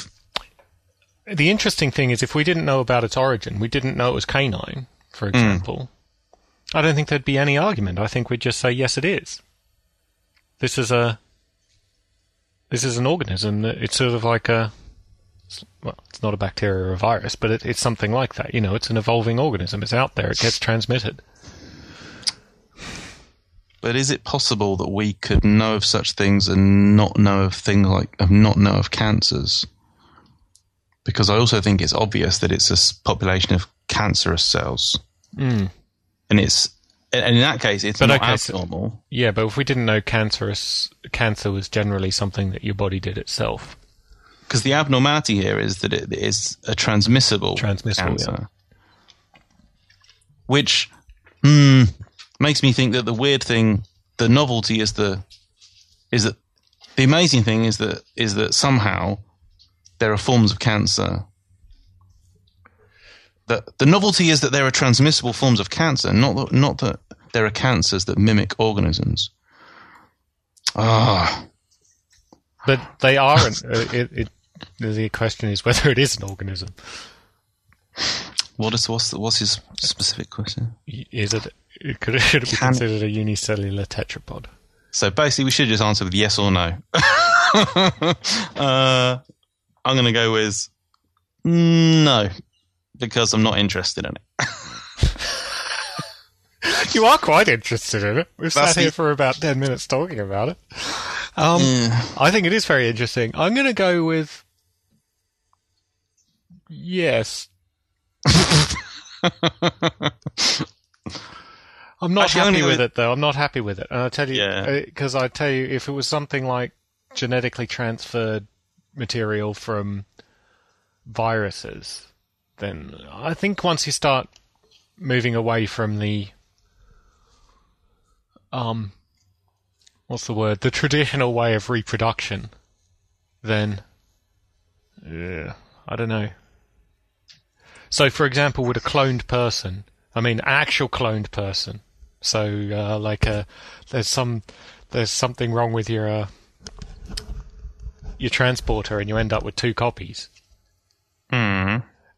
interesting thing is, if we didn't know about its origin, we didn't know it was canine, for example, I don't think there'd be any argument. I think we'd just say, yes, it is. This is an organism. It's sort of like it's not a bacteria or a virus, but it's something like that. You know, it's an evolving organism. It's out there. It gets transmitted. But is it possible that we could know of such things and not know of cancers? Because I also think it's obvious that it's a population of cancerous cells, and in that case, it's not abnormal. So, but if we didn't know cancer was generally something that your body did itself. Because the abnormality here is that it is a transmissible cancer. Yeah. Which makes me think that the weird thing, the novelty is that the amazing thing is that somehow there are forms of cancer. The novelty is that there are transmissible forms of cancer, not that there are cancers that mimic organisms. But they aren't. The question is whether it is an organism. What's his specific question? Is it? Should it be considered a unicellular tetrapod? So basically, we should just answer with yes or no. I'm going to go with no. Because I'm not interested in it. You are quite interested in it. We've sat here for about 10 minutes talking about it. I think it is very interesting. I'm going to go with yes. I'm not happy with it, though. I'm not happy with it. And I'll tell you, because I tell you, if it was something like genetically transferred material from viruses, then I think once you start moving away from the the traditional way of reproduction, then I don't know. So, for example, would a cloned person, actual cloned person, so there's something wrong with your transporter and you end up with two copies.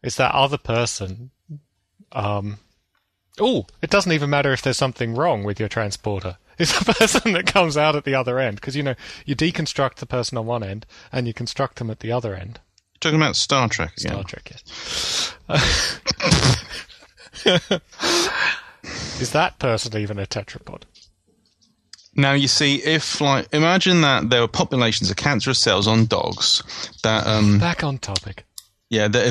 It's that other person. It doesn't even matter if there's something wrong with your transporter. It's the person that comes out at the other end. Because, you deconstruct the person on one end and you construct them at the other end. You're talking about Star Trek again. Star Trek, yes. Is that person even a tetrapod? Now, you see, if, imagine that there were populations of cancerous cells on dogs that... Back on topic. Yeah, that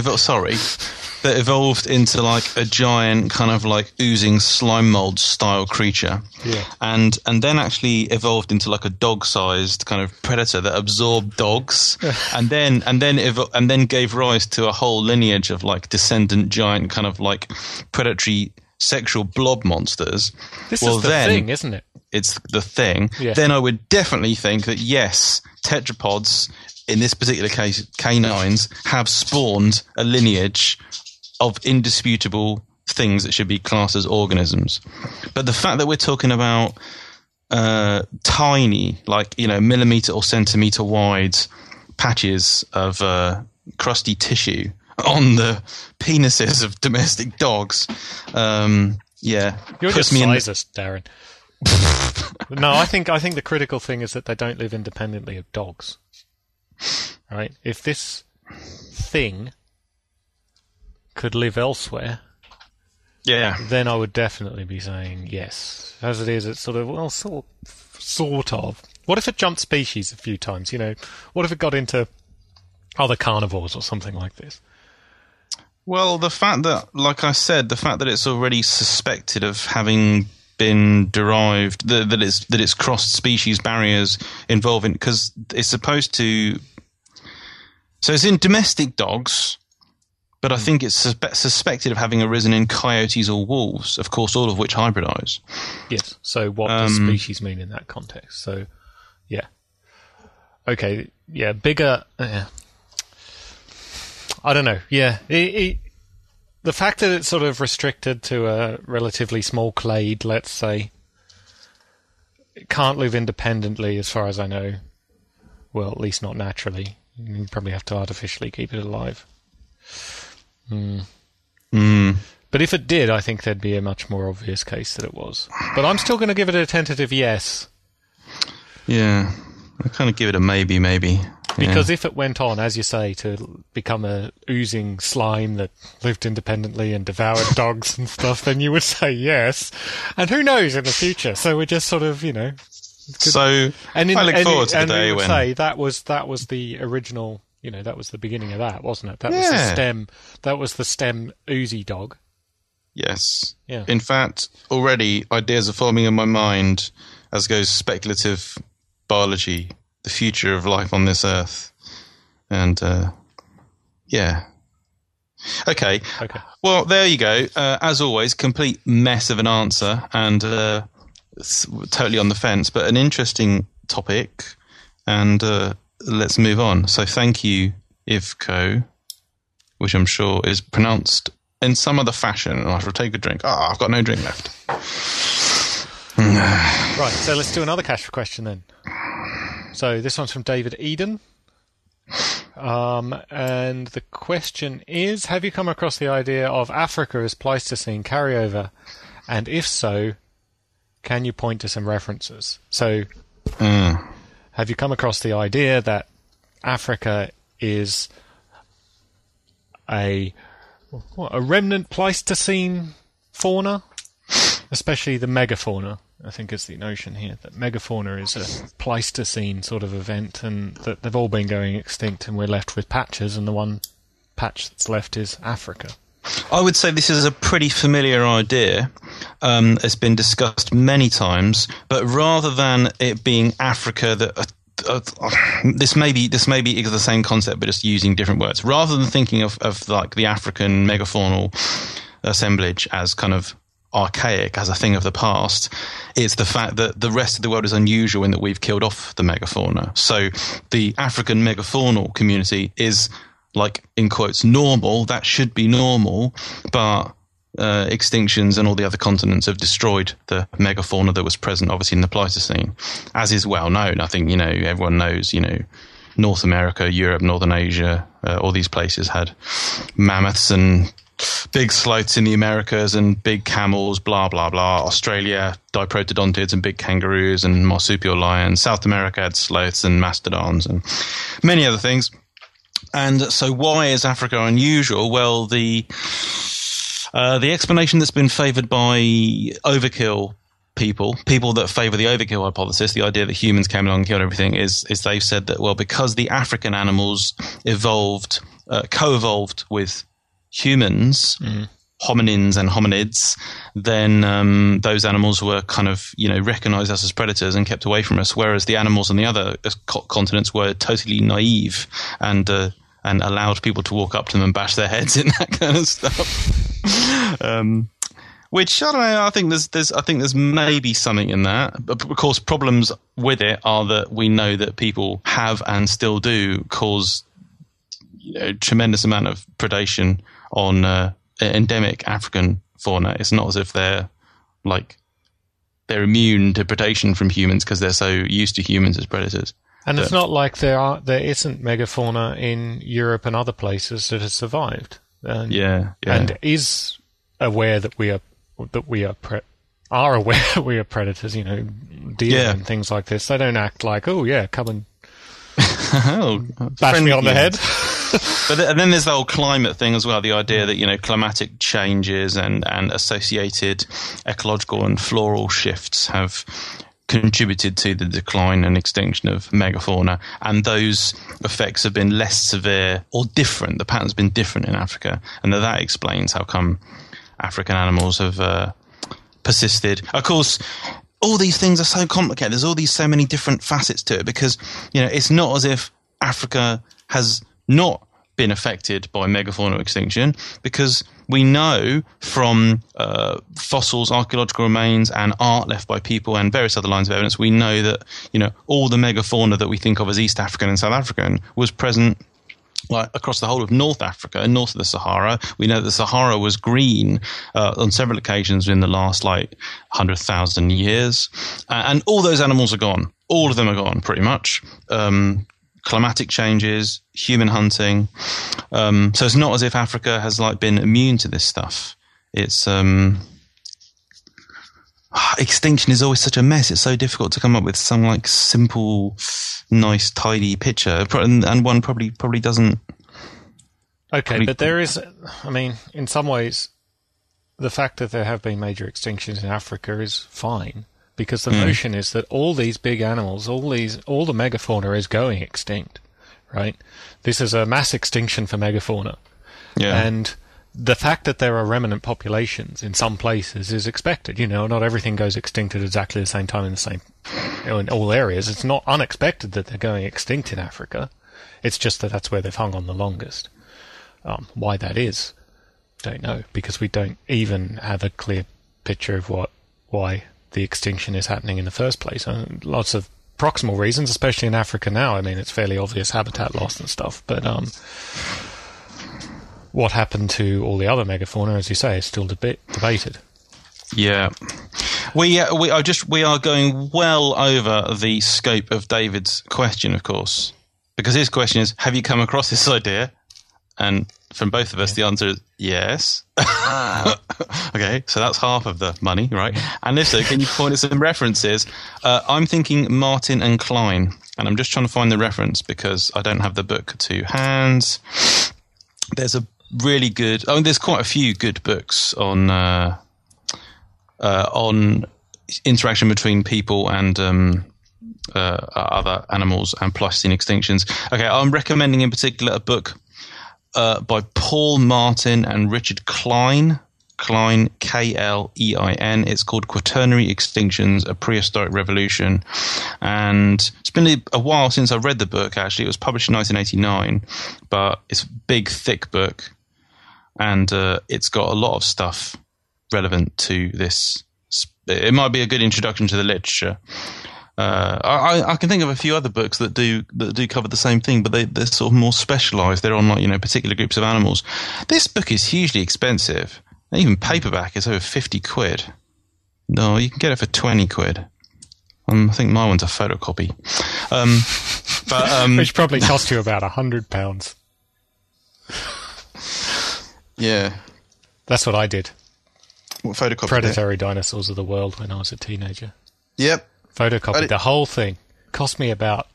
evolved into like a giant kind of like oozing slime mold style creature. Yeah. And then actually evolved into like a dog-sized kind of predator that absorbed dogs and then gave rise to a whole lineage of like descendant giant kind of like predatory sexual blob monsters. This is the thing, isn't it? It's the thing. Yeah. Then I would definitely think that yes, tetrapods, in this particular case, canines, have spawned a lineage of indisputable things that should be classed as organisms. But the fact that we're talking about tiny, like, you know, millimetre or centimetre wide patches of crusty tissue on the penises of domestic dogs, You're just sizes, Darren. No, I think the critical thing is that they don't live independently of dogs. Right? If this thing could live elsewhere, then I would definitely be saying yes. As it is, it's sort of. What if it jumped species a few times? You know, what if it got into other carnivores or something like this? Well, the fact that, like I said, the fact that it's already suspected of having been derived, that it's crossed species barriers involving, because it's supposed to. So it's in domestic dogs, but I think it's suspected of having arisen in coyotes or wolves, of course, all of which hybridize. Yes. So what does species mean in that context? So, yeah. Okay. Yeah. Bigger. I don't know. Yeah. The fact that it's sort of restricted to a relatively small clade, let's say, it can't live independently as far as I know. Well, at least not naturally. You probably have to artificially keep it alive. But if it did, I think there'd be a much more obvious case that it was. But I'm still going to give it a tentative yes. Yeah. I kind of give it a maybe. Because if it went on, as you say, to become a oozing slime that lived independently and devoured dogs and stuff, then you would say yes. And who knows in the future? So we're just sort of, you know. I look forward to the day when that was the original. You know, that was the beginning of that, wasn't it? That was the stem. That was the stem oozy dog. Yes. Yeah. In fact, already ideas are forming in my mind as goes speculative biology. The future of life on this earth. And, Okay. Well, there you go. As always, complete mess of an answer and totally on the fence, but an interesting topic. And let's move on. So thank you, Ivko, which I'm sure is pronounced in some other fashion. And I shall take a drink. I've got no drink left. Right, so let's do another cash question then. So this one's from David Eden. And the question is, have you come across the idea of Africa as Pleistocene carryover? And if so, can you point to some references? So have you come across the idea that Africa is a remnant Pleistocene fauna, especially the megafauna? I think it's the notion here that megafauna is a Pleistocene sort of event and that they've all been going extinct and we're left with patches, and the one patch that's left is Africa. I would say this is a pretty familiar idea. It's been discussed many times, but rather than it being Africa that... This may be the same concept but just using different words. Rather than thinking of like the African megafaunal assemblage as kind of archaic, as a thing of the past, is the fact that the rest of the world is unusual in that we've killed off the megafauna. So the African megafaunal community is, like, in quotes, normal. That should be normal, but extinctions and all the other continents have destroyed the megafauna that was present, obviously, in the Pleistocene, as is well known. I think, you know, everyone knows, you know, North America, Europe, Northern Asia, all these places had mammoths and big sloths in the Americas and big camels, blah, blah, blah. Australia, diprotodontids and big kangaroos and marsupial lions. South America had sloths and mastodons and many other things. And so why is Africa unusual? Well, the explanation that's been favoured by overkill people that favour the overkill hypothesis, the idea that humans came along and killed everything, is they've said that, well, because the African animals evolved, co-evolved with humans, hominins and hominids, then those animals were kind of, recognised us as predators and kept away from us, whereas the animals on the other continents were totally naive and allowed people to walk up to them and bash their heads in, that kind of stuff. Which, I don't know, I think there's maybe something in that. But of course, problems with it are that we know that people have and still do cause a tremendous amount of predation on endemic African fauna. It's not as if they're immune to predation from humans because they're so used to humans as predators. And it's not like there isn't megafauna in Europe and other places that has survived. And is aware that we are predators. Deer and things like this. They don't act like, come and bash me on the head. And then there's the whole climate thing as well, the idea that, climatic changes and associated ecological and floral shifts have contributed to the decline and extinction of megafauna, and those effects have been less severe or different. The pattern's been different in Africa, and that explains how come African animals have persisted. Of course, all these things are so complicated. There's so many different facets to it because, it's not as if Africa has not been affected by megafauna extinction, because we know from fossils, archaeological remains and art left by people and various other lines of evidence, we know that, all the megafauna that we think of as East African and South African was present across the whole of North Africa, north of the Sahara. We know that the Sahara was green on several occasions in the last 100,000 years. And all those animals are gone. All of them are gone, pretty much. Climatic changes, human hunting. So it's not as if Africa has been immune to this stuff. It's extinction is always such a mess. It's so difficult to come up with some simple, nice, tidy picture, and one probably doesn't. Okay, but there is. I mean, in some ways, the fact that there have been major extinctions in Africa is fine. Because the notion is that all these big animals, all the megafauna is going extinct, right? This is a mass extinction for megafauna. Yeah. And the fact that there are remnant populations in some places is expected. Not everything goes extinct at exactly the same time in all areas. It's not unexpected that they're going extinct in Africa. It's just that that's where they've hung on the longest. Why that is, don't know, because we don't even have a clear picture of why the extinction is happening in the first place. Lots of proximal reasons, especially in Africa now. I mean, it's fairly obvious habitat loss and stuff, but what happened to all the other megafauna, as you say, is still debated. Yeah. We are going well over the scope of David's question, of course, because his question is, have you come across this idea? And from both of us, the answer is yes. Okay, so that's half of the money, right? And if so, can you point us some references? I'm thinking Martin and Klein, and I'm just trying to find the reference because I don't have the book to hand. There's a really good... there's quite a few good books on interaction between people and... other animals and Pleistocene extinctions. Okay, I'm recommending in particular a book... by Paul Martin and Richard Klein. Klein, Klein. It's called Quaternary Extinctions, A Prehistoric Revolution. And it's been a while since I read the book, actually. It was published in 1989, but it's a big, thick book. And it's got a lot of stuff relevant to this. It might be a good introduction to the literature. I can think of a few other books that do cover the same thing, but they're sort of more specialised. They're on particular groups of animals. This book is hugely expensive. Even paperback is over 50 quid. No, you can get it for 20 quid. I think my one's a photocopy. Which probably cost you about £100. Yeah. That's what I did. What photocopy? Predatory Dinosaurs of the World when I was a teenager. Yep. Photocopied the whole thing. Cost me about,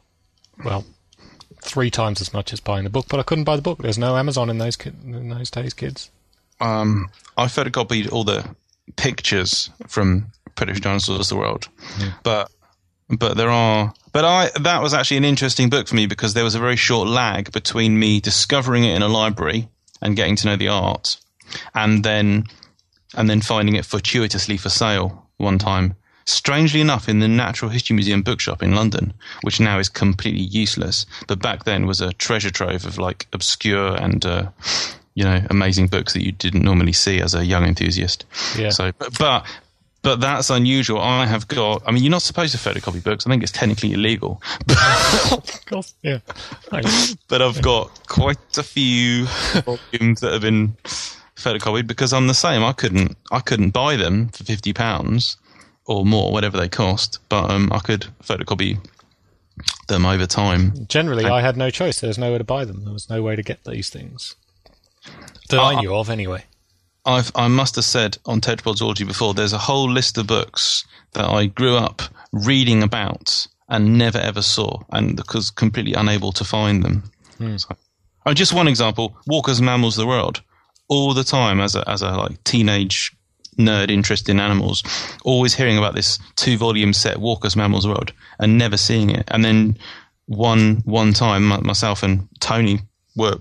3 times as much as buying the book, but I couldn't buy the book. There's no Amazon in those days, kids. I photocopied all the pictures from British Dinosaurs the World. Yeah. But that was actually an interesting book for me because there was a very short lag between me discovering it in a library and getting to know the art, and then finding it fortuitously for sale one time. Strangely enough, in the Natural History Museum bookshop in London, which now is completely useless, but back then was a treasure trove of like obscure and amazing books that you didn't normally see as a young enthusiast. Yeah. So, but that's unusual. I have got. I mean, you're not supposed to photocopy books. I think it's technically illegal. Of course, yeah. But I've got quite a few volumes that have been photocopied because I'm the same. I couldn't buy them for £50. Or more, whatever they cost, but I could photocopy them over time. Generally, I had no choice. There was nowhere to buy them. There was no way to get these things that I knew of, anyway. I must have said on Tetrapod Zoology before, there's a whole list of books that I grew up reading about and never ever saw, and was completely unable to find them. Hmm. So, just one example: Walker's Mammals of the World. All the time, as a like teenage nerd interest in animals, always hearing about this 2-volume set, Walker's Mammals World, and never seeing it. And then one time, myself and Tony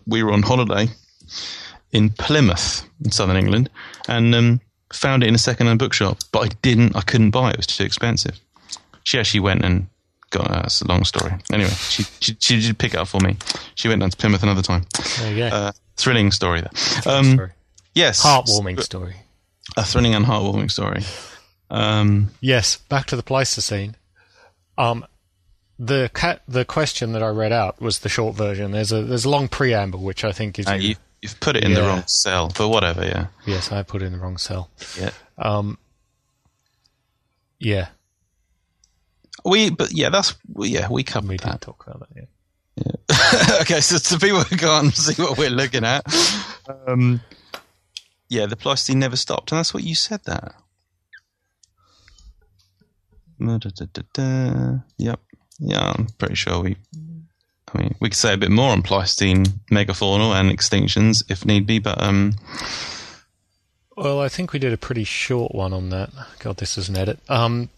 we were on holiday in Plymouth in southern England, and found it in a second-hand bookshop, but I couldn't buy it. It was too expensive. She actually went and got it's a long story. Anyway, she did pick it up for me. She went down to Plymouth another time. There you go. Thrilling story there. Yes, heartwarming story. A thrilling and heartwarming story. Yes, back to the Pleistocene. The question that I read out was the short version. There's a long preamble, which I think is... You've put it in the wrong cell, but whatever, yeah. Yes, I put it in the wrong cell. Yeah. Yeah. We covered that. We did talk about that, yeah. Okay, so to people who can't see what we're looking at... Yeah, the Pleistocene never stopped, and that's what you said that. Yep. Yeah, I'm pretty sure we could say a bit more on Pleistocene megafaunal and extinctions if need be, but well, I think we did a pretty short one on that. God, this is an edit.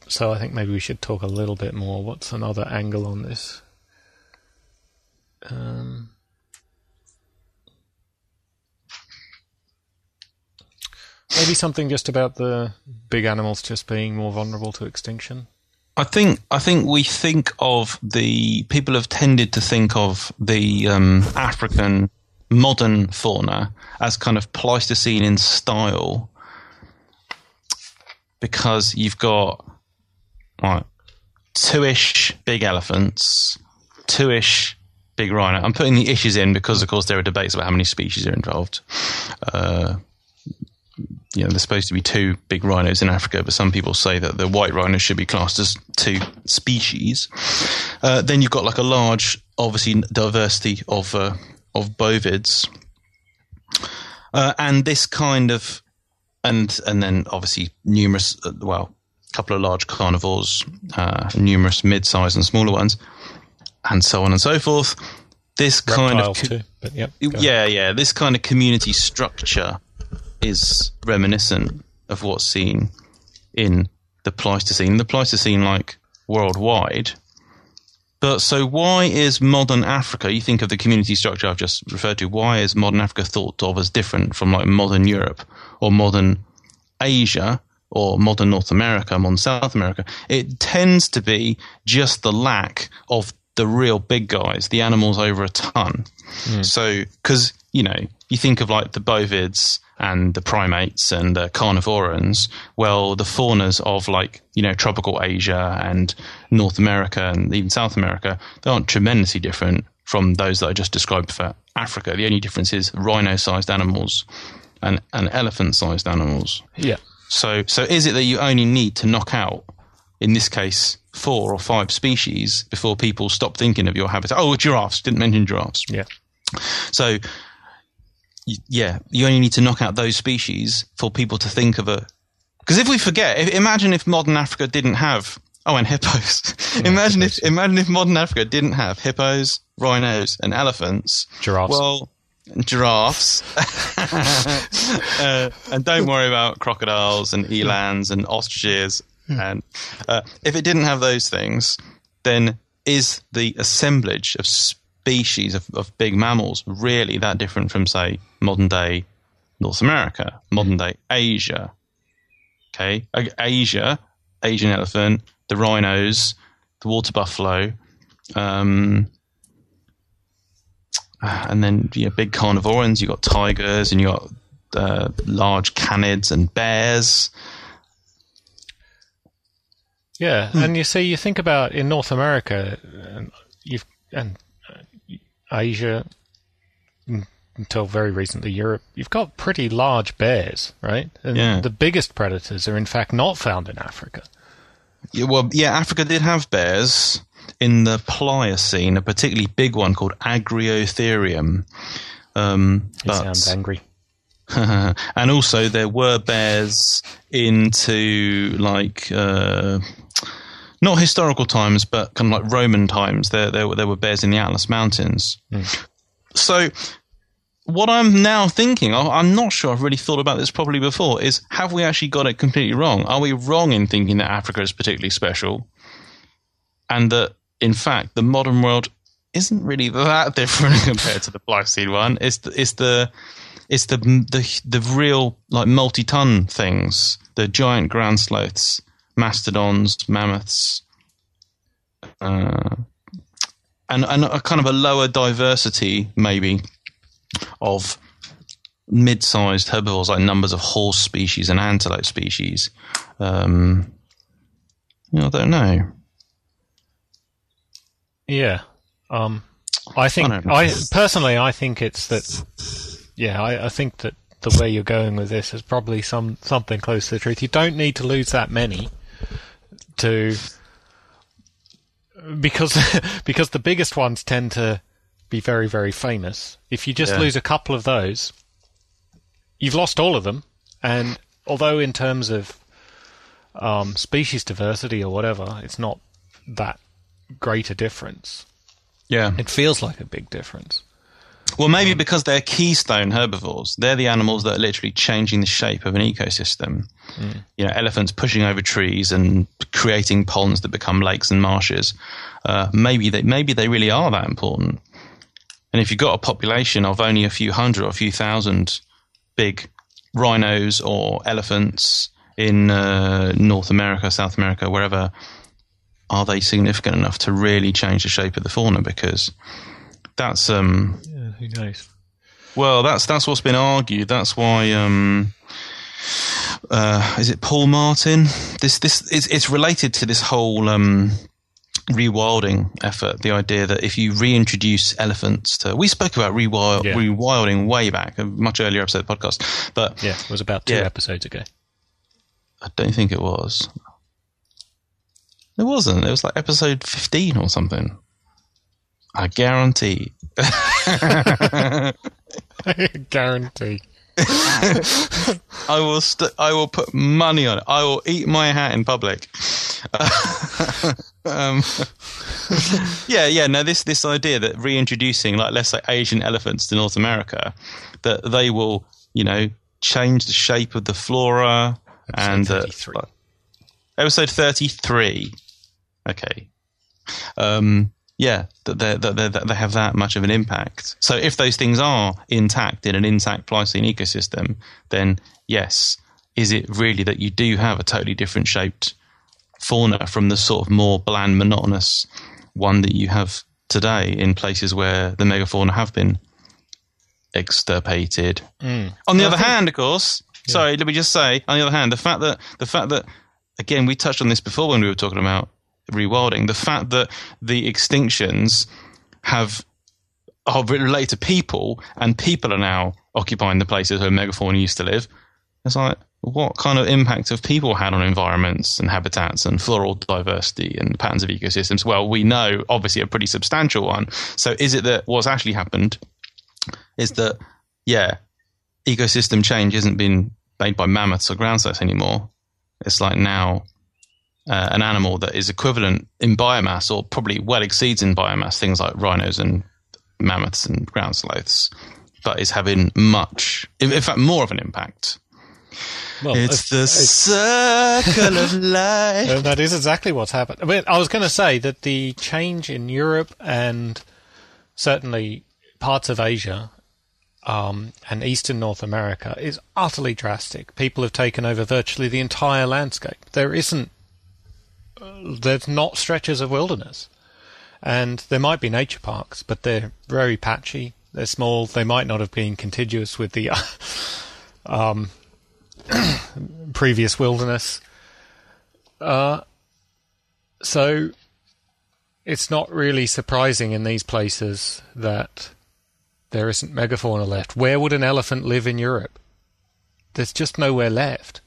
So I think maybe we should talk a little bit more. What's another angle on this? Maybe something just about the big animals just being more vulnerable to extinction. I think we think of the people have tended to think of the African modern fauna as kind of Pleistocene in style, because you've got like 2-ish big elephants, 2-ish big rhino. I'm putting the issues in because, of course, there are debates about how many species are involved. There's supposed to be 2 big rhinos in Africa, but some people say that the white rhinos should be classed as 2 species. Then you've got like a large, obviously, diversity of bovids, and this kind of, and then obviously numerous, a couple of large carnivores, numerous mid-sized and smaller ones, and so on and so forth. This kind of, this kind of community structure is reminiscent of what's seen in the Pleistocene. The Pleistocene, like, worldwide. But so why is modern Africa, you think of the community structure I've just referred to, why is modern Africa thought of as different from, like, modern Europe or modern Asia or modern North America, modern South America? It tends to be just the lack of the real big guys, the animals over a ton. Mm. So, because, you think of, like, the bovids and the primates and the carnivorans, well, the faunas of tropical Asia and North America and even South America, they aren't tremendously different from those that I just described for Africa. The only difference is rhino-sized animals and elephant-sized animals. Yeah. So is it that you only need to knock out, in this case, 4 or 5 species before people stop thinking of your habitat? Oh, giraffes. Didn't mention giraffes. Yeah. So... yeah, you only need to knock out those species for people to think of a... Because if we forget, imagine if modern Africa didn't have... Oh, and hippos. Imagine if modern Africa didn't have hippos, rhinos, and elephants. Giraffes. Well, giraffes. And don't worry about crocodiles and elands and ostriches And if it didn't have those things, then is the assemblage of species of big mammals really that different from, say, modern day North America, modern day Asia? Okay, Asia, Asian elephant, the rhinos, the water buffalo, and then big carnivores. You got tigers, and you got large canids and bears. Yeah, and you think about in North America, and Asia, until very recently Europe, you've got pretty large bears, right? And the biggest predators are in fact not found in Africa. Yeah, well, Africa did have bears in the Pliocene, a particularly big one called Agriotherium. It sounds angry. And also there were bears into not historical times, but kind of like Roman times. There were bears in the Atlas Mountains. Mm. So what I'm now thinking, I'm not sure I've really thought about this properly before, is have we actually got it completely wrong? Are we wrong in thinking that Africa is particularly special and that, in fact, the modern world isn't really that different compared to the Pliocene one? It's the real multi-ton things, the giant ground sloths, mastodons, mammoths, and a kind of a lower diversity maybe of mid-sized herbivores, like numbers of horse species and antelope species. I don't know. Yeah, I think it's that. Yeah, I think that the way you're going with this is probably something close to the truth. You don't need to lose that many because the biggest ones tend to be very, very famous. If you just lose a couple of those, you've lost all of them. And although in terms of species diversity or whatever, it's not that great a difference. Yeah, it feels like a big difference. Well, maybe because they're keystone herbivores. They're the animals that are literally changing the shape of an ecosystem. Mm. Elephants pushing over trees and creating ponds that become lakes and marshes. Maybe they really are that important. And if you've got a population of only a few hundred or a few thousand big rhinos or elephants in North America, South America, wherever, are they significant enough to really change the shape of the fauna? Because that's who knows? Well, that's what's been argued. That's why is it Paul Martin? It's related to this whole rewilding effort. The idea that if you reintroduce elephants to, we spoke about rewilding way back, a much earlier episode of the podcast. But yeah, it was about two episodes ago. I don't think it was. It wasn't. It was like episode 15 or something. I guarantee. Guarantee. I will put money on it. I will eat my hat in public. No, this idea that reintroducing, let's say Asian elephants to North America, that they will, change the shape of the flora. Episode 33. Okay. Yeah, that they have that much of an impact. So if those things are intact in an intact Pliocene ecosystem, then yes, is it really that you do have a totally different shaped fauna from the sort of more bland, monotonous one that you have today in places where the megafauna have been extirpated? Mm. On the other hand, of course, let me just say, on the other hand, the fact that again, we touched on this before when we were talking about rewilding, the fact that the extinctions are related to people, and people are now occupying the places where megafauna used to live. It's like, what kind of impact have people had on environments and habitats and floral diversity and patterns of ecosystems? Well, we know obviously a pretty substantial one. So is it that what's actually happened is that ecosystem change isn't being made by mammoths or ground sloths anymore? It's like now an animal that is equivalent in biomass, or probably well exceeds in biomass, things like rhinos and mammoths and ground sloths, but is having much, in fact, more of an impact. Well, it's the circle of life. Well, that is exactly what's happened. I mean, I was going to say that the change in Europe and certainly parts of Asia and Eastern North America is utterly drastic. People have taken over virtually the entire landscape. There's not stretches of wilderness. And there might be nature parks, but they're very patchy. They're small. They might not have been contiguous with the previous wilderness. So it's not really surprising in these places that there isn't megafauna left. Where would an elephant live in Europe? There's just nowhere left.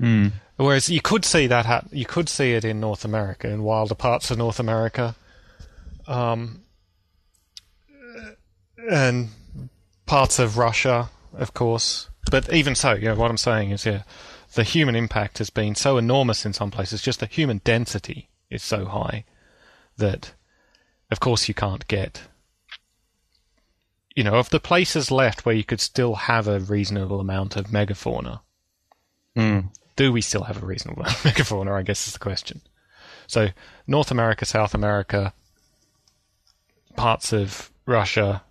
Mm. Whereas you could see that you could see it in North America, in wilder parts of North America. And parts of Russia, of course. But even so, you know, what I'm saying is, yeah, the human impact has been so enormous in some places. Just the human density is so high that, of course, you can't get... You know, of the places left where you could still have a reasonable amount of megafauna, do we still have a reasonable amount of megafauna, I guess is the question. So North America, South America, parts of Russia...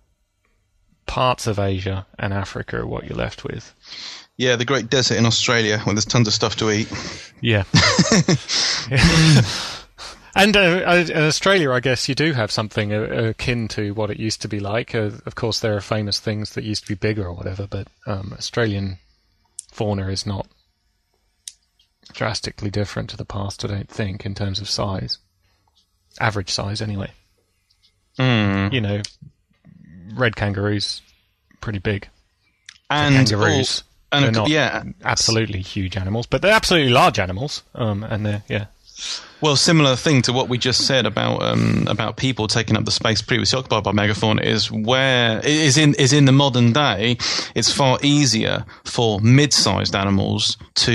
parts of Asia and Africa are what you're left with. Yeah, the Great Desert in Australia when there's tons of stuff to eat. Yeah. Yeah. And in Australia, I guess you do have something akin to what it used to be like. Of course, there are famous things that used to be bigger or whatever, but Australian fauna is not drastically different to the past, I don't think, in terms of size. Average size, anyway. Mm. You know... red kangaroos, pretty big. And kangaroos, they're not absolutely huge animals, but they're absolutely large animals. And they're Well, similar thing to what we just said about people taking up the space previously occupied by megafauna is in the modern day. It's far easier for mid-sized animals to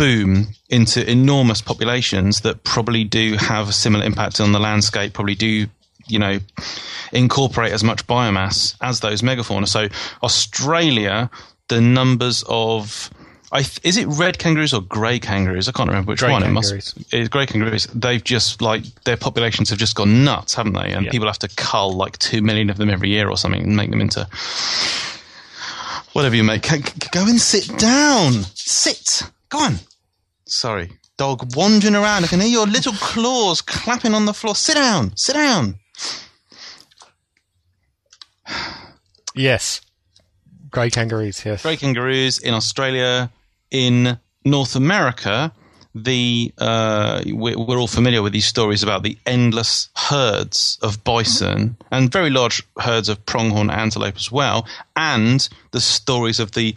boom into enormous populations that probably do have a similar impact on the landscape. Probably do. You know, incorporate as much biomass as those megafauna. So Australia, the numbers of is it red kangaroos or grey kangaroos? I can't remember which grey one. Kangaroos. It's grey kangaroos. They've just their populations have just gone nuts, haven't they? And people have to cull 2 million of them every year or something and make them into whatever you make. Go and sit down. Sit. Go on. Sorry, dog wandering around. I can hear your little claws clapping on the floor. Sit down. Sit down. Yes. Grey kangaroos, yes. Grey kangaroos in Australia. In North America, we're all familiar with these stories about the endless herds of bison and very large herds of pronghorn antelope as well, and the stories of the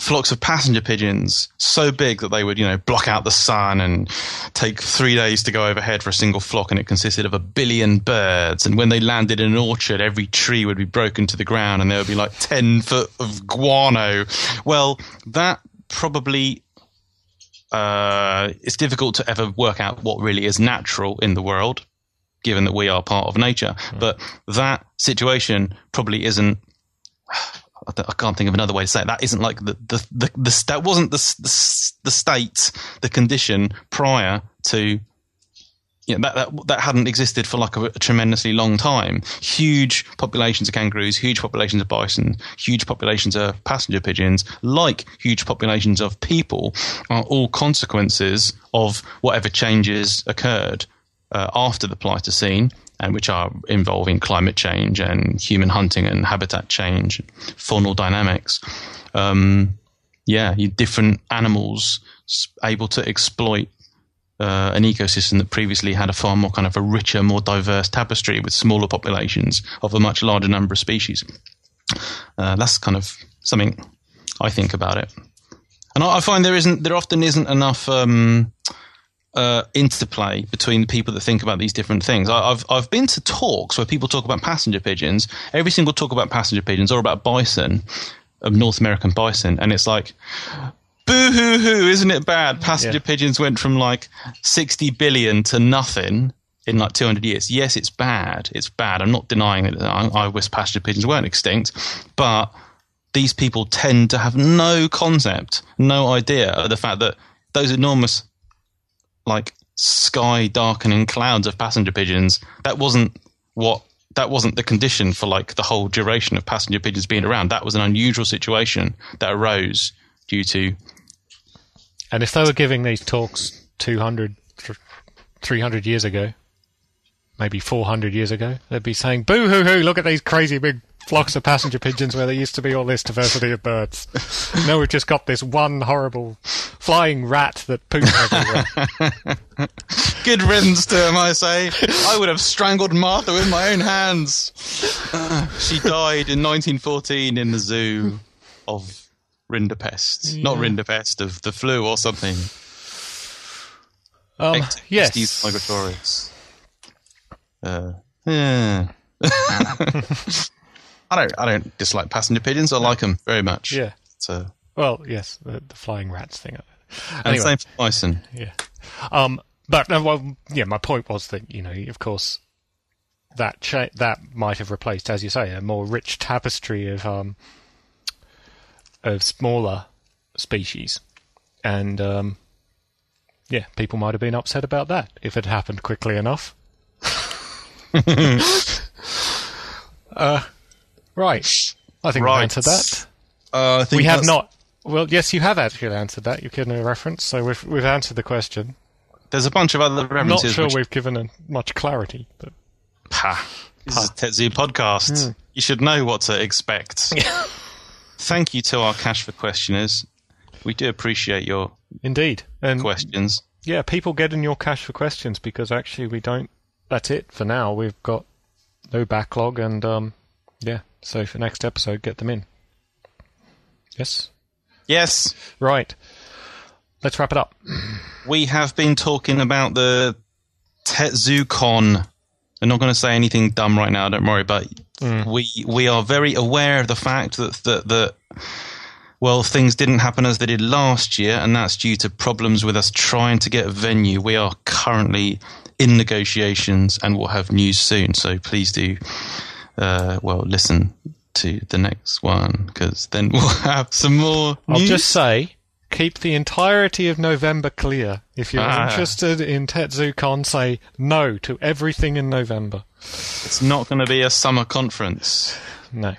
flocks of passenger pigeons so big that they would, block out the sun and take 3 days to go overhead for a single flock, and it consisted of 1 billion birds. And when they landed in an orchard, every tree would be broken to the ground and there would be 10 foot of guano. Well, that probably... it's difficult to ever work out what really is natural in the world, given that we are part of nature. But that situation probably isn't... I can't think of another way to say it. That isn't that wasn't the state, the condition prior to, that hadn't existed for a tremendously long time. Huge populations of kangaroos, huge populations of bison, huge populations of passenger pigeons, huge populations of people are all consequences of whatever changes occurred after the Pleistocene. And which are involving climate change and human hunting and habitat change, faunal dynamics. Different animals able to exploit an ecosystem that previously had a far more kind of a richer, more diverse tapestry with smaller populations of a much larger number of species. That's kind of something I think about it, and I find there often isn't enough. Interplay between the people that think about these different things. I've been to talks where people talk about passenger pigeons, every single talk about passenger pigeons or about bison, of North American bison, and it's boo-hoo-hoo, isn't it bad? Passenger pigeons went from 60 billion to nothing in 200 years. Yes, it's bad. I'm not denying that. I wish passenger pigeons weren't extinct, but these people tend to have no concept, no idea of the fact that those enormous, like, sky-darkening clouds of passenger pigeons, that wasn't the condition for, like, the whole duration of passenger pigeons being around. That was an unusual situation that arose due to... And if they were giving these talks 200, 300 years ago, maybe 400 years ago, they'd be saying, boo-hoo-hoo, look at these crazy big flocks of passenger pigeons where there used to be all this diversity of birds. Now we've just got this one horrible flying rat that poops everywhere. Good riddance to him, I say. I would have strangled Martha with my own hands. She died in 1914 in the zoo of Rinderpest. Yeah. Not Rinderpest, of the flu or something. Yes. Migratorius. I don't dislike passenger pigeons. I like them very much. Yeah. So. Well, yes, the flying rats thing. Anyway. And the same for bison. Yeah. My point was that, you know, of course, that might have replaced, as you say, a more rich tapestry of smaller species, and people might have been upset about that if it happened quickly enough. Right. I think we've answered that. We have not. Well, yes, you have actually answered that. You've given a reference, so we've answered the question. There's a bunch of other references. I'm not sure we've given much clarity. But... This is a Tetsu podcast. Mm. You should know what to expect. Thank you to our Cash for Questioners. We do appreciate your questions. Yeah, people get in your Cash for Questions because actually we don't. That's it for now. We've got no backlog and... So for next episode, get them in. Yes? Yes. Right. Let's wrap it up. We have been talking about the TetsuCon. I'm not going to say anything dumb right now, don't worry, but we are very aware of the fact that things didn't happen as they did last year, and that's due to problems with us trying to get a venue. We are currently in negotiations and will have news soon, so please do... listen to the next one, because then we'll have some more news. I'll just say, keep the entirety of November clear. If you're interested in TetsuCon, say no to everything in November. It's not going to be a summer conference. No.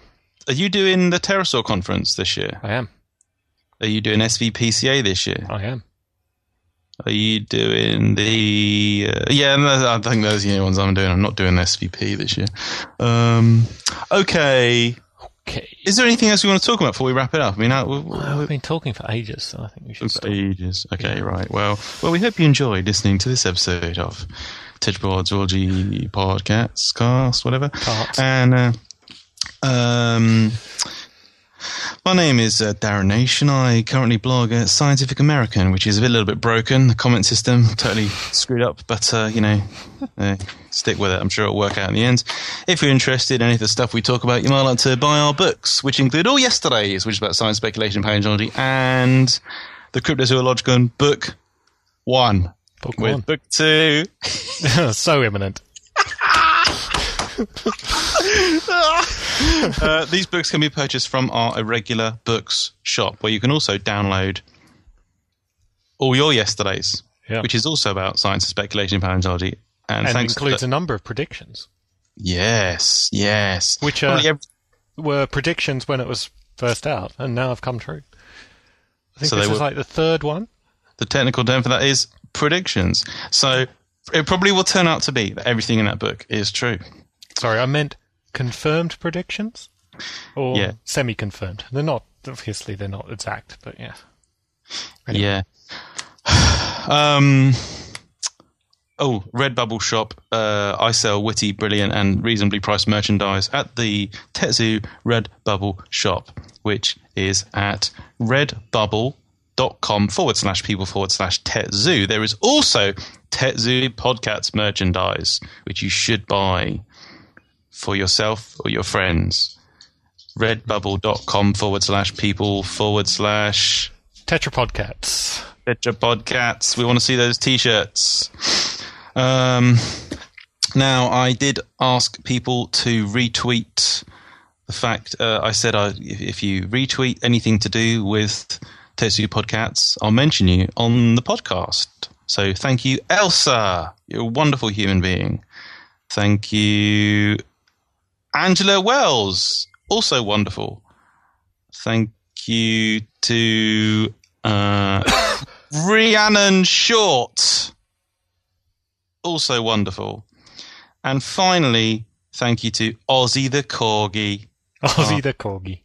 Are you doing the Pterosaur conference this year? I am. Are you doing SVPCA this year? I am. Are you doing the... I think those are the ones I'm doing. I'm not doing SVP this year. Okay. Is there anything else you want to talk about before we wrap it up? I mean, we've been talking for ages, so I think we should stop. Ages. Okay, yeah. Right. Well, we hope you enjoyed listening to this episode of Tetrapod Zoology Podcast, whatever. And my name is Darren Nation. I currently blog at Scientific American, which is a little bit broken. The comment system totally screwed up, but, stick with it. I'm sure it'll work out in the end. If you're interested in any of the stuff we talk about, you might like to buy our books, which include All Yesterdays, which is about science, speculation, paleontology, and the Cryptozoological and Book 1. Book 1. Book 2. So imminent. These books can be purchased from our irregular books shop, where you can also download All Your Yesterdays, which is also about science and speculation and paleontology, and includes a number of predictions. Yes, which were predictions when it was first out, and now have come true. I think so. This is like the third one. The technical term for that is predictions. So it probably will turn out to be that everything in that book is true. Sorry, I meant confirmed predictions or semi-confirmed. They're not, obviously, they're not exact, but yeah. Anyway. Yeah. Redbubble shop. I sell witty, brilliant, and reasonably priced merchandise at the Tetsu Redbubble shop, which is at redbubble.com/people/Tetsu. There is also Tetsu Podcasts merchandise, which you should buy for yourself or your friends. Redbubble.com/people/Tetrapodcats. Tetrapodcats. We want to see those t-shirts. Now, I did ask people to retweet the fact I said if you retweet anything to do with TetsuPodcats, I'll mention you on the podcast. So thank you, Elsa. You're a wonderful human being. Thank you, Angela Wells. Also wonderful. Thank you to Rhiannon Short. Also wonderful. And finally, thank you to Ozzy the Corgi. Ozzy the Corgi.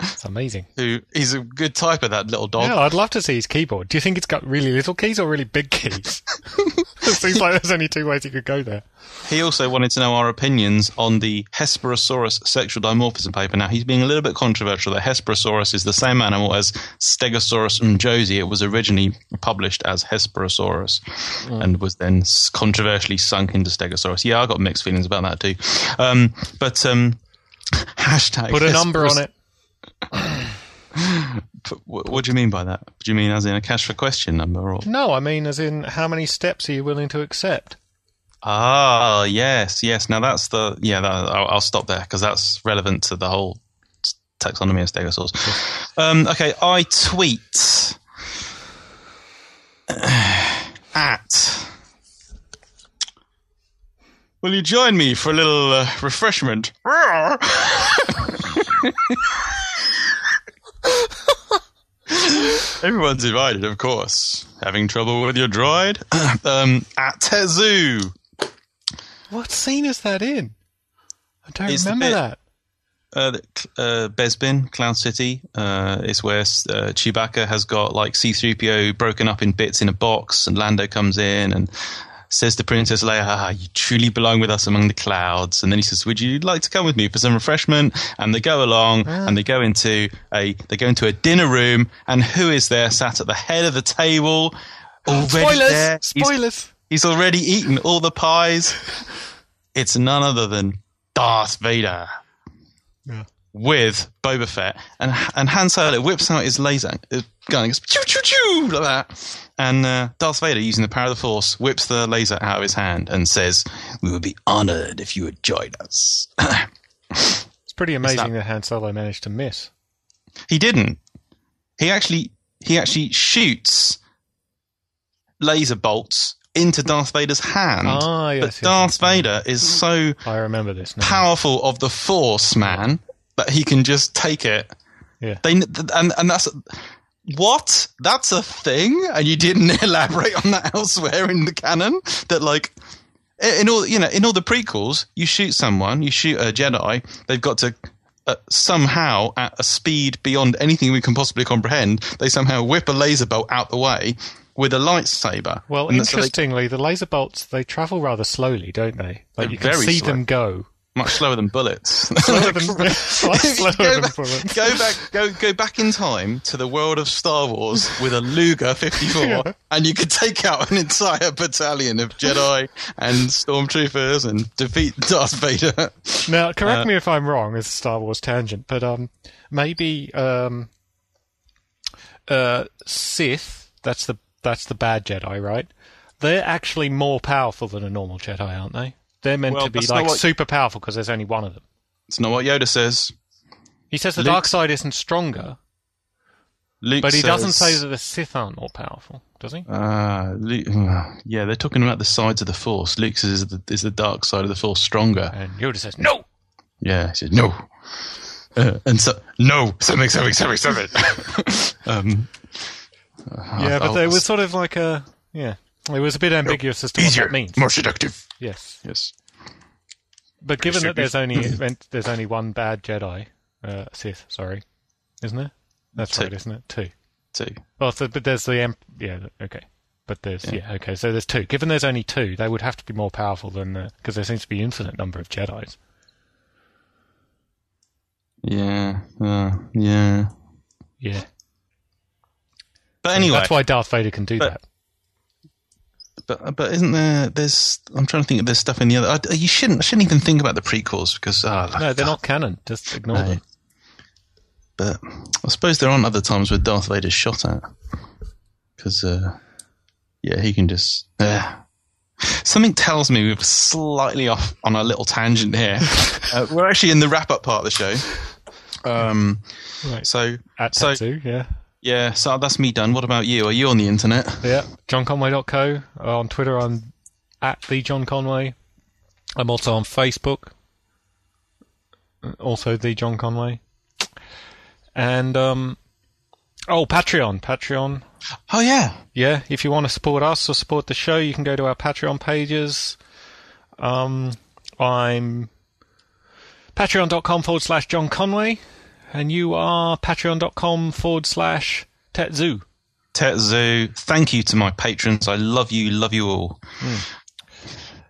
It's amazing. He's a good type of that little dog. Yeah, I'd love to see his keyboard. Do you think it's got really little keys or really big keys? It seems like there's only two ways you could go there. He also wanted to know our opinions on the Hesperosaurus sexual dimorphism paper. Now, he's being a little bit controversial that Hesperosaurus is the same animal as Stegosaurus and Josie. It was originally published as Hesperosaurus and was then controversially sunk into Stegosaurus. Yeah, I got mixed feelings about that too. Hashtag put a number on it. What do you mean by that? Do you mean as in a cash for question number? Or? No, I mean as in how many steps are you willing to accept? Ah, yes. Now that's the... Yeah, I'll stop there because that's relevant to the whole taxonomy of stegosaurs. Okay, I tweet at... Will you join me for a little refreshment? Everyone's invited, of course. Having trouble with your droid? At Tetsu. What scene is that in? I don't remember that. Bespin, Cloud City. It's where Chewbacca has got like C-3PO broken up in bits in a box, and Lando comes in and says to Princess Leia, you truly belong with us among the clouds. And then he says, would you like to come with me for some refreshment? And they go along and they go into a dinner room. And who is there sat at the head of the table? Spoilers! He's already eaten all the pies. It's none other than Darth Vader. Yeah. With Boba Fett. And Han Solo whips out his laser gun and goes, choo, choo, choo, like that. And Darth Vader, using the power of the Force, whips the laser out of his hand and says, we would be honoured if you would join us. It's pretty amazing that Han Solo managed to miss. He didn't. He actually shoots laser bolts into Darth Vader's hand. Ah, yes, but Darth Vader is so powerful of the Force, man, that he can just take it. Yeah. And that's... What? That's a thing? And you didn't elaborate on that elsewhere in the canon? That, like, in all the prequels, you shoot someone, you shoot a Jedi, they've got to somehow, at a speed beyond anything we can possibly comprehend, they somehow whip a laser bolt out the way with a lightsaber. Well, and interestingly, the laser bolts, they travel rather slowly, don't they? Like, you can see them go. Much slower than bullets. Slower than bullets. Go back in time to the world of Star Wars with a Luger 54, yeah, and you could take out an entire battalion of Jedi and stormtroopers and defeat Darth Vader. Now, correct me if I'm wrong, it's a Star Wars tangent, but maybe Sith, that's the bad Jedi, right? They're actually more powerful than a normal Jedi, aren't they? They're meant to be like super powerful because there's only one of them. It's not what Yoda says. He says the dark side isn't stronger. But he doesn't say that the Sith aren't more powerful, does he? Luke, yeah, they're talking about the sides of the Force. Luke says is the dark side of the Force stronger? And Yoda says no. Yeah, he says no. Seven. But there was sort of like a. It was a bit ambiguous as to what that means. More seductive. Yes. But given that there's only one bad Jedi, Sith, sorry, isn't there? That's right, isn't it? Two. Well, so, but there's the okay. But there's okay. So there's two. Given there's only two, they would have to be more powerful than because there seems to be an infinite number of Jedis. Yeah. But anyway, that's why Darth Vader can do that. But isn't there? I'm trying to think of there's stuff in the other. I shouldn't even think about the prequels because they're not canon. Just ignore them. But I suppose there aren't other times where Darth Vader's shot at because he can just. Something tells me we were slightly off on a little tangent here. We're actually in the wrap-up part of the show. Right. So that's me done. What about you? Are you on the internet? Yeah, johnconway.co. On Twitter, I'm at the John Conway. I'm also on Facebook. Also the John Conway. And Patreon. Oh yeah. Yeah, if you want to support us or support the show, you can go to our Patreon pages. I'm patreon.com/John Conway, and you are patreon.com/Tetzu. Tetzu, thank you to my patrons. I love you all.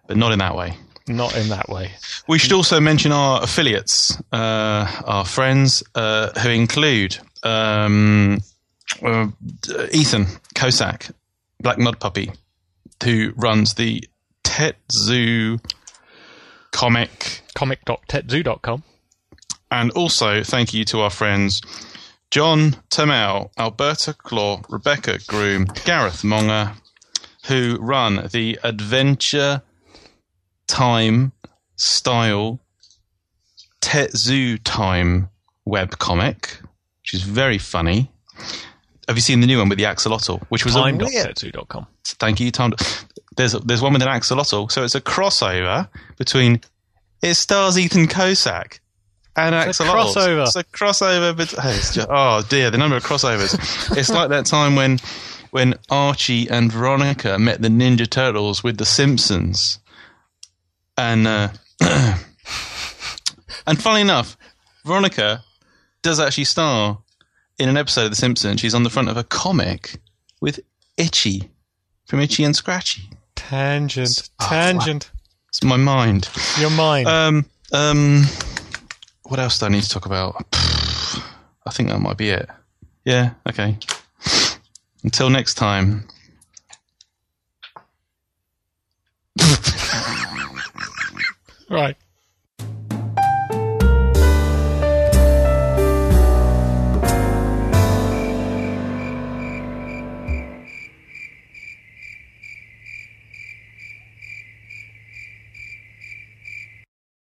But not in that way. Not in that way. We should also mention our affiliates, our friends, who include Ethan Kosak, Black Mud Puppy, who runs the Tetzu comic. Comic.tetzu.com. And also, thank you to our friends John Tomel, Alberta Claw, Rebecca Groom, Gareth Monger, who run the Adventure Time style Tetsu Time webcomic, which is very funny. Have you seen the new one with the axolotl? Which was time.tetsu.com. Thank you, Tom. There's one with an axolotl, so it's a crossover between. It stars Ethan Kosak and axolotl. It's a crossover. Oh dear, the number of crossovers. It's like that time when Archie and Veronica met the Ninja Turtles with The Simpsons. And and funnily enough, Veronica does actually star in an episode of The Simpsons. She's on the front of a comic with Itchy from Itchy and Scratchy. Tangent. It's my mind. Your mind. What else do I need to talk about? I think that might be it. Yeah. Okay. Until next time. Right.